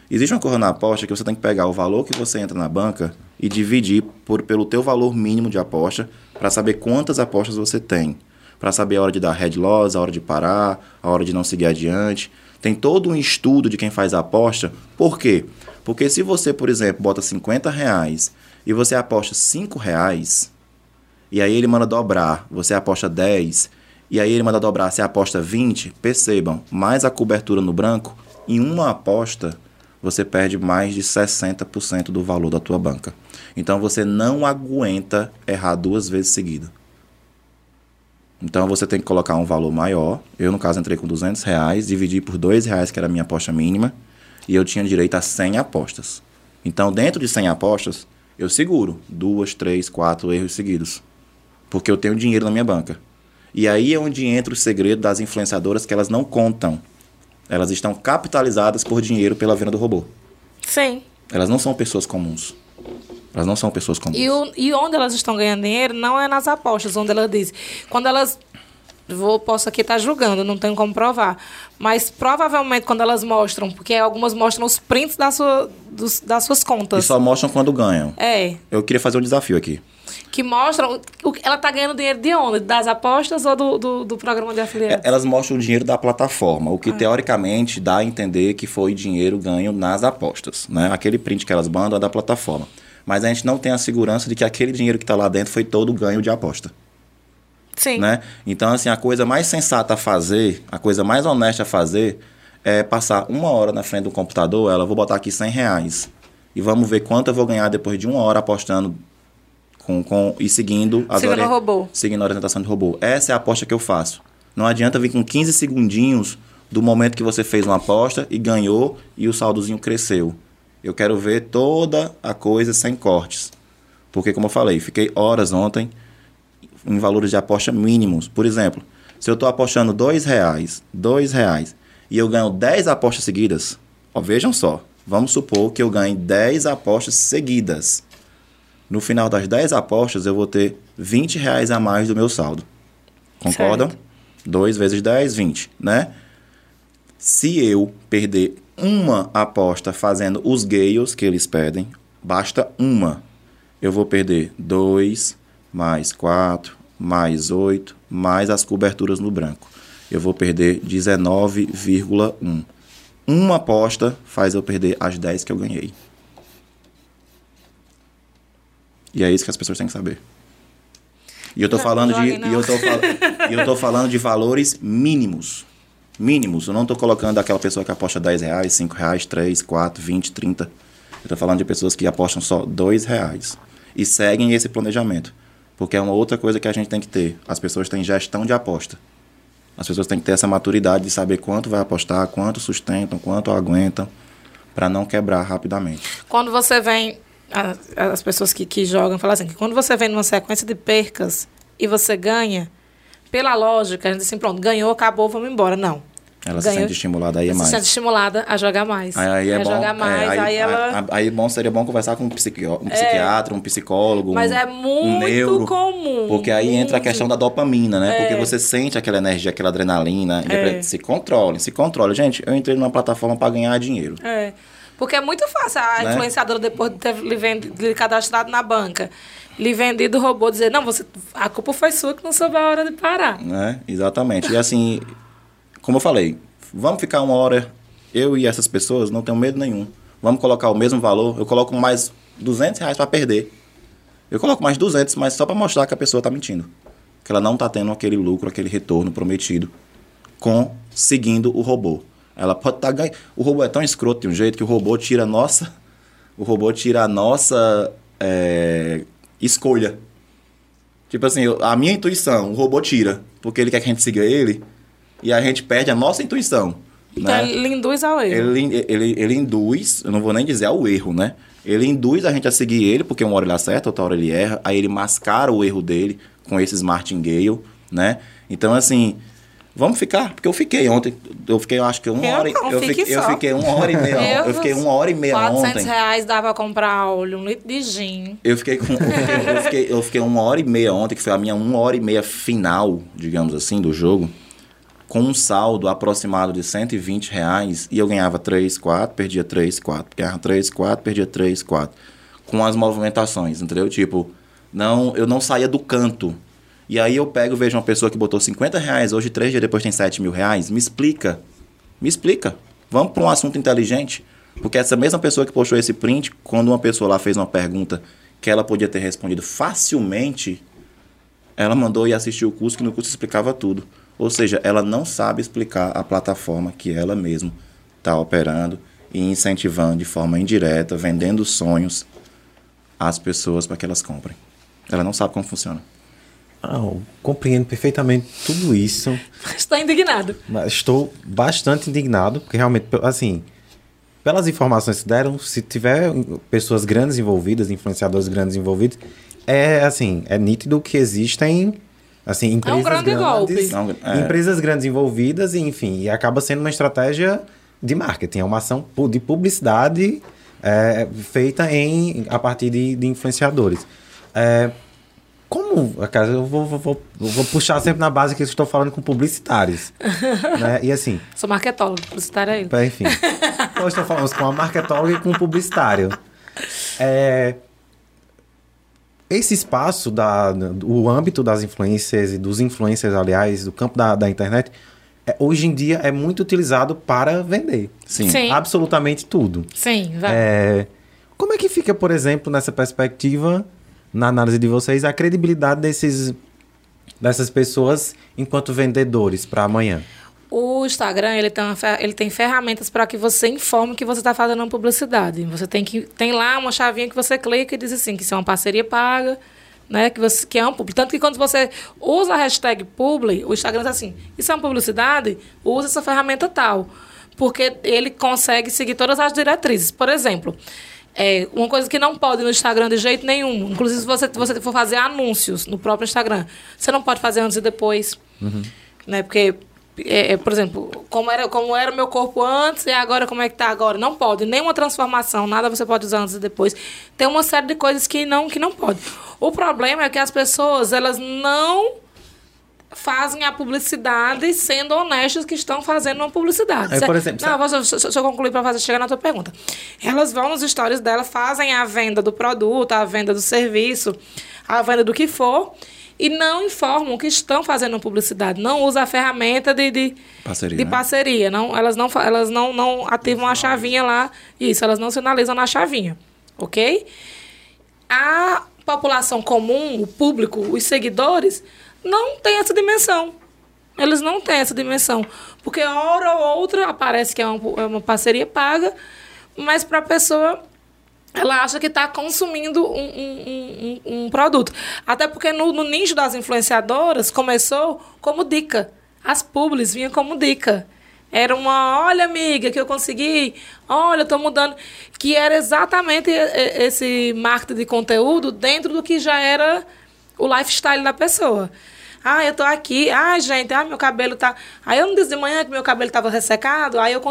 Existe uma coisa na aposta que você tem que pegar o valor que você entra na banca e dividir pelo teu valor mínimo de aposta para saber quantas apostas você tem. Para saber a hora de dar head loss, a hora de parar, a hora de não seguir adiante. Tem todo um estudo de quem faz a aposta. Por quê? Porque se você, por exemplo, bota R$50 e você aposta R$5... E aí ele manda dobrar, você aposta 10. E aí ele manda dobrar, você aposta 20. Percebam, mais a cobertura no branco, em uma aposta, você perde mais de 60% do valor da tua banca. Então, você não aguenta errar 2 vezes seguida. Então, você tem que colocar um valor maior. Eu, no caso, entrei com R$200, dividi por R$2, que era a minha aposta mínima. E eu tinha direito a 100 apostas. Então, dentro de 100 apostas, eu seguro 2, 3, 4 erros seguidos. Porque eu tenho dinheiro na minha banca. E aí é onde entra o segredo das influenciadoras, que elas não contam. Elas estão capitalizadas por dinheiro pela venda do robô. Sim. Elas não são pessoas comuns. E onde elas estão ganhando dinheiro não é nas apostas, onde elas dizem. Quando elas... Posso aqui estar julgando, não tenho como provar. Mas provavelmente quando elas mostram, porque algumas mostram os prints das suas contas. E só mostram quando ganham. É. Eu queria fazer um desafio aqui. Que mostram... Ela está ganhando dinheiro de onde? Das apostas ou do programa de afiliados? Elas mostram o dinheiro da plataforma, o que teoricamente dá a entender que foi dinheiro ganho nas apostas, né? Aquele print que elas mandam é da plataforma. Mas a gente não tem a segurança de que aquele dinheiro que está lá dentro foi todo ganho de aposta. Sim. Né? Então, assim, a coisa mais sensata a fazer, a coisa mais honesta a fazer é passar uma hora na frente do computador, vou botar aqui R$100 e vamos ver quanto eu vou ganhar depois de uma hora apostando e seguindo... Seguindo a orientação de robô. Essa é a aposta que eu faço. Não adianta vir com 15 segundinhos do momento que você fez uma aposta e ganhou e o saldozinho cresceu. Eu quero ver toda a coisa sem cortes. Porque, como eu falei, fiquei horas ontem em valores de aposta mínimos. Por exemplo, se eu estou apostando R$2 e eu ganho 10 apostas seguidas, ó, vejam só, vamos supor que eu ganhe 10 apostas seguidas. No final das 10 apostas, eu vou ter R$20 a mais do meu saldo. Concordam? 2 vezes 10, 20, né? Se eu perder uma aposta fazendo os gails que eles pedem, basta uma. Eu vou perder 2, mais 4, mais 8, mais as coberturas no branco. Eu vou perder 19,1. Uma aposta faz eu perder as 10 que eu ganhei. E é isso que as pessoas têm que saber. E eu tô falando de valores mínimos. Mínimos. Eu não tô colocando aquela pessoa que aposta R$10, R$5, 3, 4, 20, 30. Eu tô falando de pessoas que apostam só R$2 e seguem esse planejamento. Porque é uma outra coisa que a gente tem que ter. As pessoas têm gestão de aposta. As pessoas têm que ter essa maturidade de saber quanto vai apostar, quanto sustentam, quanto aguentam, para não quebrar rapidamente. Quando você vem... As pessoas que jogam falam assim, que quando você vem numa sequência de percas e você ganha, pela lógica, a gente diz assim, pronto, ganhou, acabou, vamos embora. Não. Ela ganhou, se sente estimulada, aí é mais. Se sente estimulada a jogar mais. Seria bom conversar com um psiquiatra, um psicólogo, mas é muito comum. Porque aí entra a questão da dopamina, né? É. Porque você sente aquela energia, aquela adrenalina. É. Se controle. Gente, eu entrei numa plataforma para ganhar dinheiro. É. Porque é muito fácil a influenciadora, depois de ter lhe cadastrado na banca, lhe vendido o robô, dizer, não, a culpa foi sua que não soube a hora de parar. Né? Exatamente. E assim, como eu falei, vamos ficar uma hora, eu e essas pessoas, não tenho medo nenhum. Vamos colocar o mesmo valor, eu coloco mais R$200 para perder. Eu coloco mais 200, mas só para mostrar que a pessoa está mentindo. Que ela não está tendo aquele lucro, aquele retorno prometido, seguindo o robô. Ela pode estar ganhando. O robô é tão escroto de um jeito que o robô tira a nossa escolha. Tipo assim, a minha intuição, o robô tira, porque ele quer que a gente siga ele, e a gente perde a nossa intuição. Então, né? Ele induz ao erro. Ele induz, eu não vou nem dizer ao erro, né? Ele induz a gente a seguir ele, porque uma hora ele acerta, outra hora ele erra, aí ele mascara o erro dele com esses martingale, né? Então, assim... Vamos ficar, porque eu fiquei ontem. Eu fiquei uma hora e meia 400 ontem. R$400 dava pra comprar um litro de gin. Eu fiquei uma hora e meia ontem, que foi a minha uma hora e meia final, digamos assim, do jogo, com um saldo aproximado de R$120, e eu ganhava 3, 4, perdia 3, 4. Ganhava 3, 4, perdia 3, 4. Com as movimentações, entendeu? Tipo, eu não saía do canto. E aí eu pego e vejo uma pessoa que botou R$50, hoje 3 dias depois tem R$7.000. Me explica. Vamos para um assunto inteligente. Porque essa mesma pessoa que postou esse print, quando uma pessoa lá fez uma pergunta que ela podia ter respondido facilmente, ela mandou ir assistir o curso, que no curso explicava tudo. Ou seja, ela não sabe explicar a plataforma que ela mesma está operando e incentivando de forma indireta, vendendo sonhos às pessoas para que elas comprem. Ela não sabe como funciona. Eu compreendo perfeitamente tudo isso. Estou indignado. Estou bastante indignado, porque realmente, assim, pelas informações que deram, se tiver pessoas grandes envolvidas, influenciadores grandes envolvidos, é nítido que existem, assim, empresas grandes envolvidas, e, enfim, e acaba sendo uma estratégia de marketing, é uma ação de publicidade feita a partir de influenciadores. Como, cara, eu vou puxar sempre na base que eu estou falando com publicitários, né? E assim... Sou marketólogo, publicitário ainda. Enfim, eu estou falando com uma marketóloga e com um publicitário. Esse espaço, o âmbito das influencers e dos influencers, aliás, do campo da internet, hoje em dia é muito utilizado para vender. Sim. Absolutamente tudo. Sim, vai. Como é que fica, por exemplo, nessa perspectiva... Na análise de vocês, a credibilidade desses dessas pessoas enquanto vendedores para amanhã? O Instagram, ele tem ferramentas para que você informe que você está fazendo uma publicidade. Você tem lá uma chavinha que você clica e diz assim, que isso é uma parceria paga, né, que é um publi. Tanto que quando você usa a hashtag publi, o Instagram diz assim, isso é uma publicidade? Usa essa ferramenta tal. Porque ele consegue seguir todas as diretrizes. Por exemplo, uma coisa que não pode no Instagram de jeito nenhum, inclusive se você for fazer anúncios no próprio Instagram, você não pode fazer antes e depois. Uhum. Né? Porque, por exemplo, como era o meu corpo antes e agora como é que está agora? Não pode, nenhuma transformação, nada você pode usar antes e depois. Tem uma série de coisas que não pode. O problema é que as pessoas, elas não fazem a publicidade sendo honestas que estão fazendo uma publicidade. Aí, por exemplo, não, deixa eu concluir para chegar na tua pergunta. Elas vão nos stories dela, fazem a venda do produto, a venda do serviço, a venda do que for, e não informam que estão fazendo uma publicidade. Não usam a ferramenta de parceria. De parceria. Não, elas não ativam a chavinha lá. Isso, elas não sinalizam na chavinha. Ok? A população comum, o público, os seguidores, não tem essa dimensão. Eles não têm essa dimensão. Porque hora ou outra aparece que é uma parceria paga, mas para a pessoa, ela acha que está consumindo um produto. Até porque no nicho das influenciadoras começou como dica. As publis vinham como dica. Era uma, olha amiga, que eu consegui, olha, estou mudando. Que era exatamente esse marketing de conteúdo dentro do que já era o lifestyle da pessoa. Ah, eu tô aqui. Ah, gente, meu cabelo tá... Aí eu não disse de manhã que meu cabelo tava ressecado? Aí eu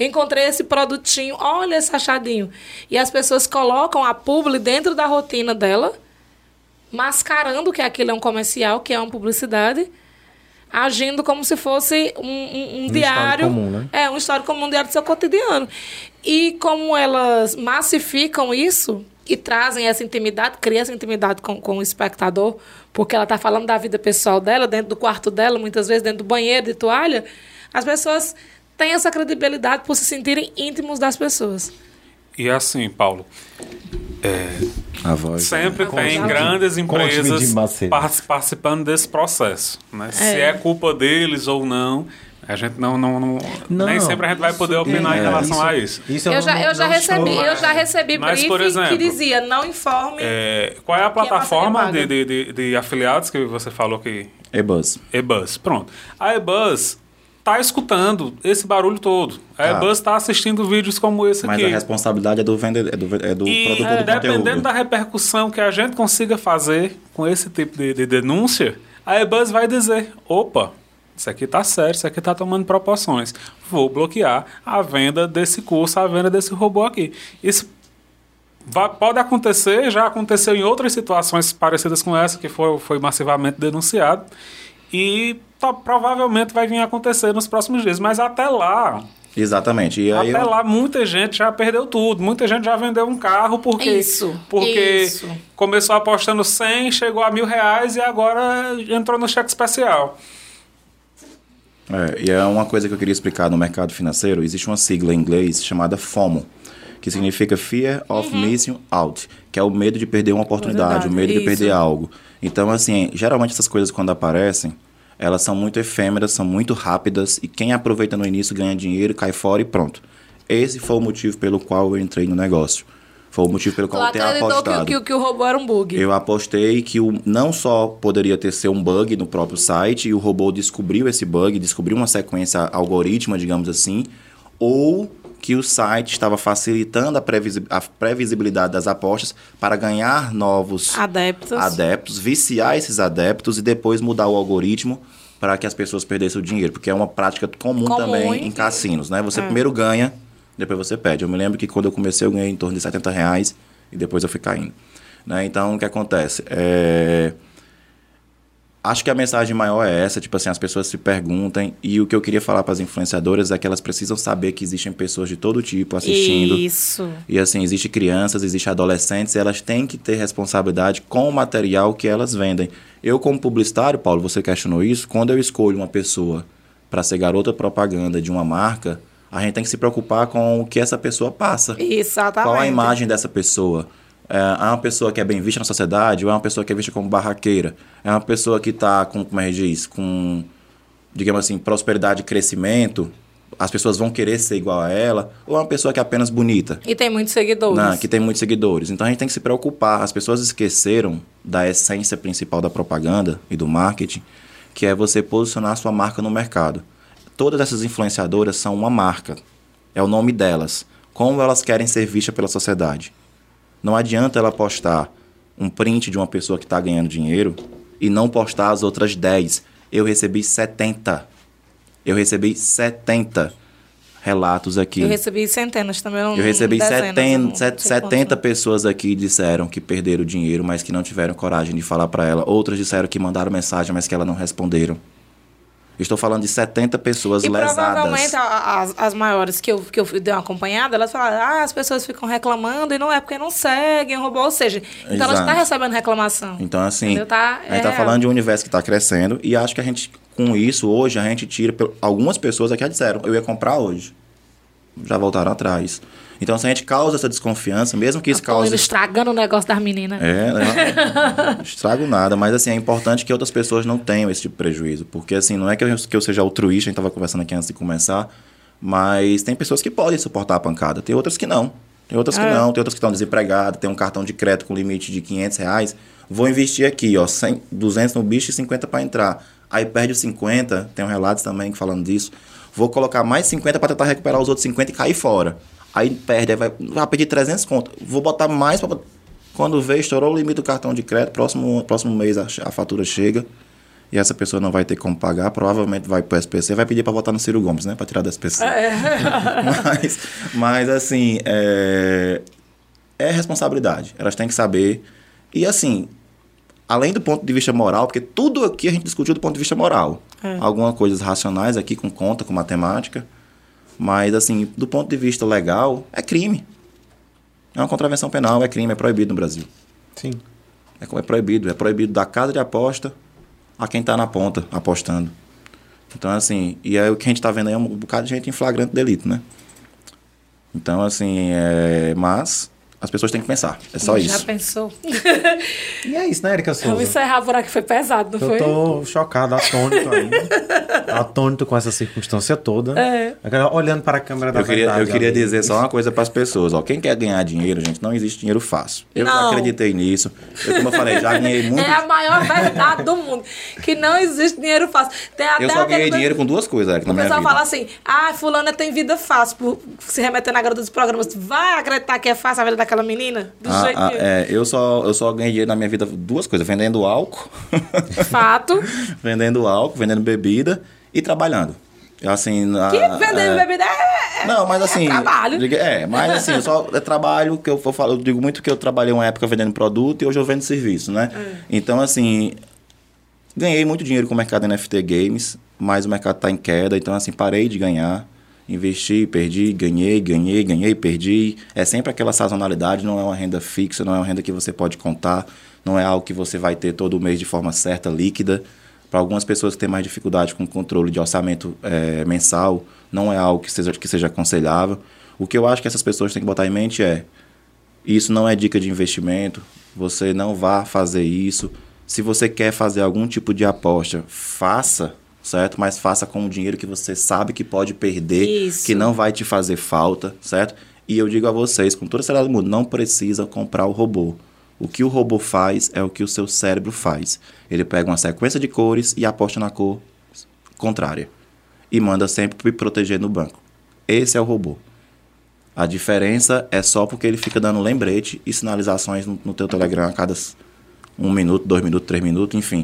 encontrei esse produtinho. Olha esse achadinho. E as pessoas colocam a publi dentro da rotina dela, mascarando que aquilo é um comercial, que é uma publicidade, agindo como se fosse um diário... Comum, né? É, um histórico comum, um diário do seu cotidiano. E como elas massificam isso e trazem essa intimidade, cria essa intimidade com o espectador, porque ela está falando da vida pessoal dela, dentro do quarto dela, muitas vezes dentro do banheiro, de toalha, as pessoas têm essa credibilidade por se sentirem íntimos das pessoas. E assim, Paulo, a voz, sempre, né? Tem grandes empresas participando desse processo. Né? Se é culpa deles ou não, a gente não nem sempre a gente vai poder opinar em relação a isso. Eu já recebi briefing, por exemplo, que dizia, não informe. Qual é a plataforma de afiliados que você falou que... Eduzz, pronto. A Eduzz está escutando esse barulho todo. A Eduzz está assistindo vídeos como esse aqui. Mas a responsabilidade é do produtor do conteúdo. Dependendo da repercussão que a gente consiga fazer com esse tipo de denúncia, a Eduzz vai dizer, opa, isso aqui está sério, isso aqui está tomando proporções. Vou bloquear a venda desse curso, a venda desse robô aqui. Isso pode acontecer, já aconteceu em outras situações parecidas com essa, que foi massivamente denunciado, e provavelmente vai vir a acontecer nos próximos dias. Mas até lá... Exatamente. E aí até lá, muita gente já perdeu tudo. Muita gente já vendeu um carro porque começou apostando 100, chegou a R$1.000 e agora entrou no cheque especial. E é uma coisa que eu queria explicar no mercado financeiro. Existe uma sigla em inglês chamada FOMO, que significa Fear of Missing Out, que é o medo de perder uma oportunidade, o medo de perder algo. Então, assim, geralmente essas coisas quando aparecem, elas são muito efêmeras, são muito rápidas, e quem aproveita no início ganha dinheiro, cai fora e pronto. Esse foi o motivo pelo qual eu entrei no negócio. Foi o motivo pelo qual eu tenho apostado. Que o robô era um bug. Eu apostei que não só poderia ter sido um bug no próprio site, e o robô descobriu esse bug, descobriu uma sequência algorítmica, digamos assim, ou que o site estava facilitando a previsibilidade das apostas para ganhar novos adeptos, viciar esses adeptos e depois mudar o algoritmo para que as pessoas perdessem o dinheiro, porque é uma prática comum também em cassinos, né? Você primeiro ganha, depois você pede. Eu me lembro que quando eu comecei eu ganhei em torno de R$70 e depois eu fui caindo. Né? Então, o que acontece? Acho que a mensagem maior é essa, tipo assim, as pessoas se perguntem, e o que eu queria falar para as influenciadoras é que elas precisam saber que existem pessoas de todo tipo assistindo. Isso. E assim, existem crianças, existem adolescentes, e elas têm que ter responsabilidade com o material que elas vendem. Eu, como publicitário, Paulo, você questionou isso, quando eu escolho uma pessoa para ser garota propaganda de uma marca, a gente tem que se preocupar com o que essa pessoa passa. Exatamente. Qual a imagem dessa pessoa? é uma pessoa que é bem vista na sociedade, ou é uma pessoa que é vista como barraqueira, é uma pessoa que está com, como a gente diz, com, digamos assim, prosperidade e crescimento, as pessoas vão querer ser igual a ela, ou é uma pessoa que é apenas bonita. E tem muitos seguidores. Não, que tem muitos seguidores. Então, a gente tem que se preocupar. As pessoas esqueceram da essência principal da propaganda e do marketing, que é você posicionar a sua marca no mercado. Todas essas influenciadoras são uma marca. É o nome delas. Como elas querem ser vistas pela sociedade. Não adianta ela postar um print de uma pessoa que está ganhando dinheiro e não postar as outras 10. Eu recebi 70. Eu recebi 70 relatos aqui. Eu recebi centenas também. Eu recebi dezenas, 70 pessoas aqui que disseram que perderam dinheiro, mas que não tiveram coragem de falar para ela. Outras disseram que mandaram mensagem, mas que ela não responderam. Estou falando de 70 pessoas e lesadas. E provavelmente as maiores que eu dei uma acompanhada, elas falaram, as pessoas ficam reclamando e não é porque não seguem, robô, ou seja, então Exato. Elas estão recebendo reclamação. Então, assim, a gente está falando de um universo que está crescendo e acho que a gente, com isso, hoje, a gente tira... Algumas pessoas aqui disseram, eu ia comprar hoje. Já voltaram atrás. Então, se a gente causa essa desconfiança, mesmo que isso cause... estragando o negócio das meninas. Não estrago nada. Mas, assim, é importante que outras pessoas não tenham esse tipo de prejuízo. Porque, assim, não é que eu seja altruísta, a gente estava conversando aqui antes de começar, mas tem pessoas que podem suportar a pancada. Tem outras que não. Tem outras que estão desempregadas, tem um cartão de crédito com limite de R$500. Vou investir aqui, 100, 200 no bicho e 50 para entrar. Aí perde os 50, tem um relato também falando disso. Vou colocar mais 50 para tentar recuperar os outros 50 e cair fora. Aí perde, aí vai pedir 300 conto. Vou botar mais para... Quando vê, estourou o limite do cartão de crédito, próximo mês a fatura chega e essa pessoa não vai ter como pagar, provavelmente vai para o SPC, vai pedir para votar no Ciro Gomes, né? Para tirar do SPC. Mas assim, é responsabilidade. Elas têm que saber. E assim... Além do ponto de vista moral, porque tudo aqui a gente discutiu do ponto de vista moral. Algumas coisas racionais aqui, com conta, com matemática. Mas, assim, do ponto de vista legal, é crime. É uma contravenção penal, é crime, é proibido no Brasil. Sim. É proibido. É proibido da casa de aposta a quem está na ponta apostando. Então, assim, e aí o que a gente está vendo aí é um bocado de gente em flagrante delito, né? Então, assim, mas... As pessoas têm que pensar. É só isso. Já pensou. E é isso, né, Erika Souza? Vamos encerrar por aqui. Foi pesado, não foi? Eu tô chocado, atônito ainda. Atônito com essa circunstância toda. Agora, olhando para a câmera da verdade. Eu queria dizer só uma coisa para as pessoas. Quem quer ganhar dinheiro, gente, não existe dinheiro fácil. Eu não acreditei nisso. Como eu falei, já ganhei muito... É a maior verdade do mundo. Que não existe dinheiro fácil. Tem até eu só ganhei dinheiro com duas coisas, Erika, na minha vida. O pessoal fala assim, fulana tem vida fácil. Por se remetendo à garota dos programas. Vai acreditar que é fácil a vida da aquela menina? Do jeito que... Eu só ganhei dinheiro na minha vida duas coisas. Vendendo álcool. Fato. Vendendo álcool, vendendo bebida e trabalhando. Assim... vendendo bebida não, mas assim... trabalho. Mas assim, eu trabalho, que eu digo muito que eu trabalhei uma época vendendo produto e hoje eu vendo serviço, né? Então, assim... Ganhei muito dinheiro com o mercado NFT Games, mas o mercado tá em queda, então assim, parei de ganhar. Investi, perdi, ganhei, perdi. É sempre aquela sazonalidade, não é uma renda fixa, não é uma renda que você pode contar, não é algo que você vai ter todo mês de forma certa, líquida. Para algumas pessoas que têm mais dificuldade com o controle de orçamento mensal, não é algo que seja aconselhável. O que eu acho que essas pessoas têm que botar em mente é, isso não é dica de investimento, você não vá fazer isso. Se você quer fazer algum tipo de aposta, faça. Certo? Mas faça com o dinheiro que você sabe que pode perder, Isso. que não vai te fazer falta, certo? E eu digo a vocês, com toda a seriedade do mundo, não precisa comprar o robô. O que o robô faz é o que o seu cérebro faz. Ele pega uma sequência de cores e aposta na cor contrária. E manda sempre me proteger no banco. Esse é o robô. A diferença é só porque ele fica dando lembrete e sinalizações no teu Telegram a cada 1 minuto, 2 minutos, 3 minutos, enfim...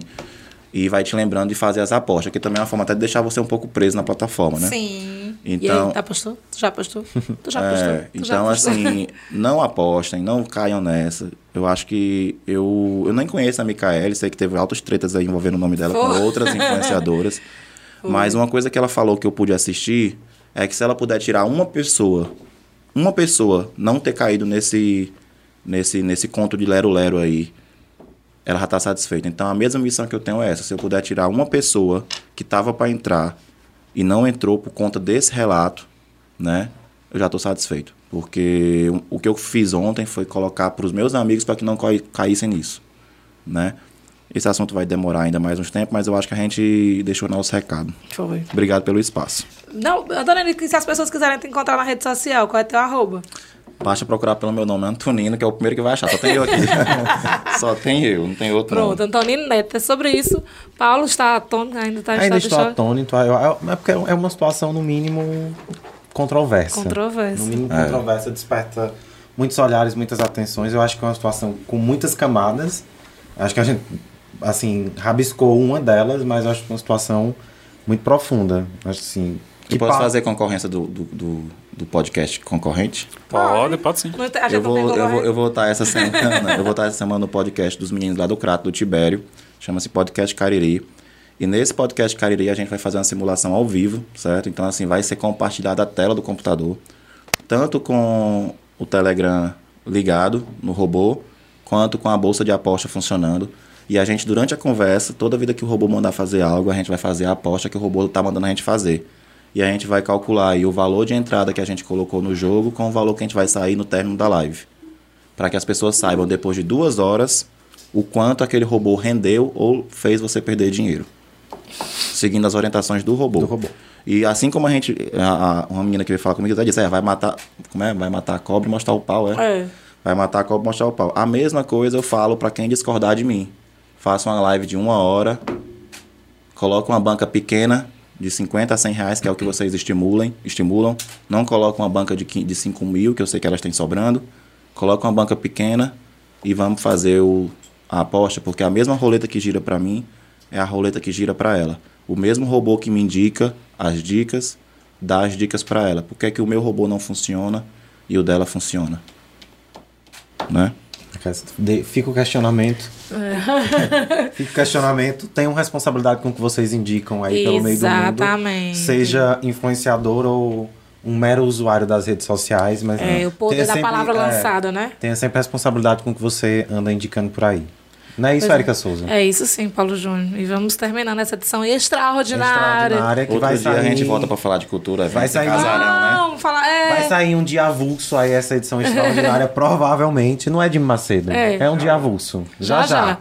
E vai te lembrando de fazer as apostas, que também é uma forma até de deixar você um pouco preso na plataforma, né? Sim. Então, e aí, apostou? Tu já apostou? Tu já apostou? Então, assim, não apostem, não caiam nessa. Eu acho que... Eu nem conheço a Micaele, sei que teve altas tretas aí envolvendo o nome dela com outras influenciadoras. Mas uma coisa que ela falou que eu pude assistir é que se ela puder tirar uma pessoa não ter caído nesse conto de lero-lero aí, ela já está satisfeita. Então, a mesma missão que eu tenho é essa. Se eu puder tirar uma pessoa que estava para entrar e não entrou por conta desse relato, né? eu já estou satisfeito. Porque o que eu fiz ontem foi colocar para os meus amigos para que não caíssem nisso, né? Esse assunto vai demorar ainda mais uns tempos, mas eu acho que a gente deixou o nosso recado. Foi. Obrigado pelo espaço. Não, Antonino, se as pessoas quiserem te encontrar na rede social, qual é teu arroba? Basta procurar pelo meu nome, Antonino, que é o primeiro que vai achar. Só tem eu aqui. Só tem eu, não tem outro. Pronto, Antonino Neto. É sobre isso. Paulo está atônito, ainda está em estado de choque. Ainda estou atônito. É porque é uma situação, no mínimo, controversa. Controversa. No mínimo, controversa. Desperta muitos olhares, muitas atenções. Eu acho que é uma situação com muitas camadas. Acho que a gente, assim, rabiscou uma delas, mas acho que é uma situação muito profunda. Acho assim... E posso fazer concorrência do podcast concorrente? Pode sim. Eu vou estar essa semana, eu vou estar essa semana no podcast dos meninos lá do Crato, do Tibério. Chama-se Podcast Cariri. E nesse Podcast Cariri a gente vai fazer uma simulação ao vivo, certo? Então, assim, vai ser compartilhada a tela do computador, tanto com o Telegram ligado no robô, quanto com a bolsa de aposta funcionando. E a gente, durante a conversa, toda vida que o robô mandar fazer algo, a gente vai fazer a aposta que o robô está mandando a gente fazer. E a gente vai calcular aí o valor de entrada que a gente colocou no jogo com o valor que a gente vai sair no término da live. Para que as pessoas saibam, depois de 2 horas, o quanto aquele robô rendeu ou fez você perder dinheiro. Seguindo as orientações do robô. E assim como a gente... uma menina que veio falar comigo, ela disse, vai matar... Como é? Vai matar a cobra e mostrar o pau, é? Vai matar a cobra e mostrar o pau. A mesma coisa eu falo para quem discordar de mim. Faça uma live de 1 hora, coloca uma banca pequena... de 50 a 100 reais, que é o que vocês estimulam. Não coloca uma banca de 5 mil, que eu sei que elas têm sobrando. Coloca uma banca pequena e vamos fazer a aposta, porque a mesma roleta que gira para mim é a roleta que gira para ela. O mesmo robô que me indica as dicas, dá as dicas para ela. Por que é que o meu robô não funciona e o dela funciona? Né? Fica o questionamento. Fica o questionamento. Tenham responsabilidade com o que vocês indicam aí pelo meio do mundo. Exatamente. Seja influenciador ou um mero usuário das redes sociais. Mas o poder da palavra lançada, né? Tenha sempre responsabilidade com o que você anda indicando por aí. Não é isso, Érica Souza? É isso sim, Paulo Júnior. E vamos terminando essa edição extraordinária. Que outro vai dia sair... a gente volta para falar de cultura. Vai sair casarão, né? Vai sair um dia avulso aí, essa edição extraordinária. Provavelmente. Não é de Macedo. É um dia avulso. Já.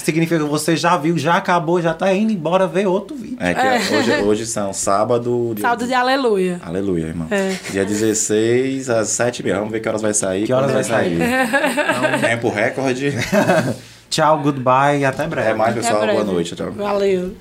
Significa que você já viu, já acabou, já tá indo embora ver outro vídeo. Hoje são sábado... Sábado de aleluia. Aleluia, irmão. Dia 16 às 7h. Vamos ver que horas vai sair. Que horas vai sair? Então, tempo recorde. Tchau, goodbye e até breve. Até mais, pessoal. Boa noite. Tchau. Valeu.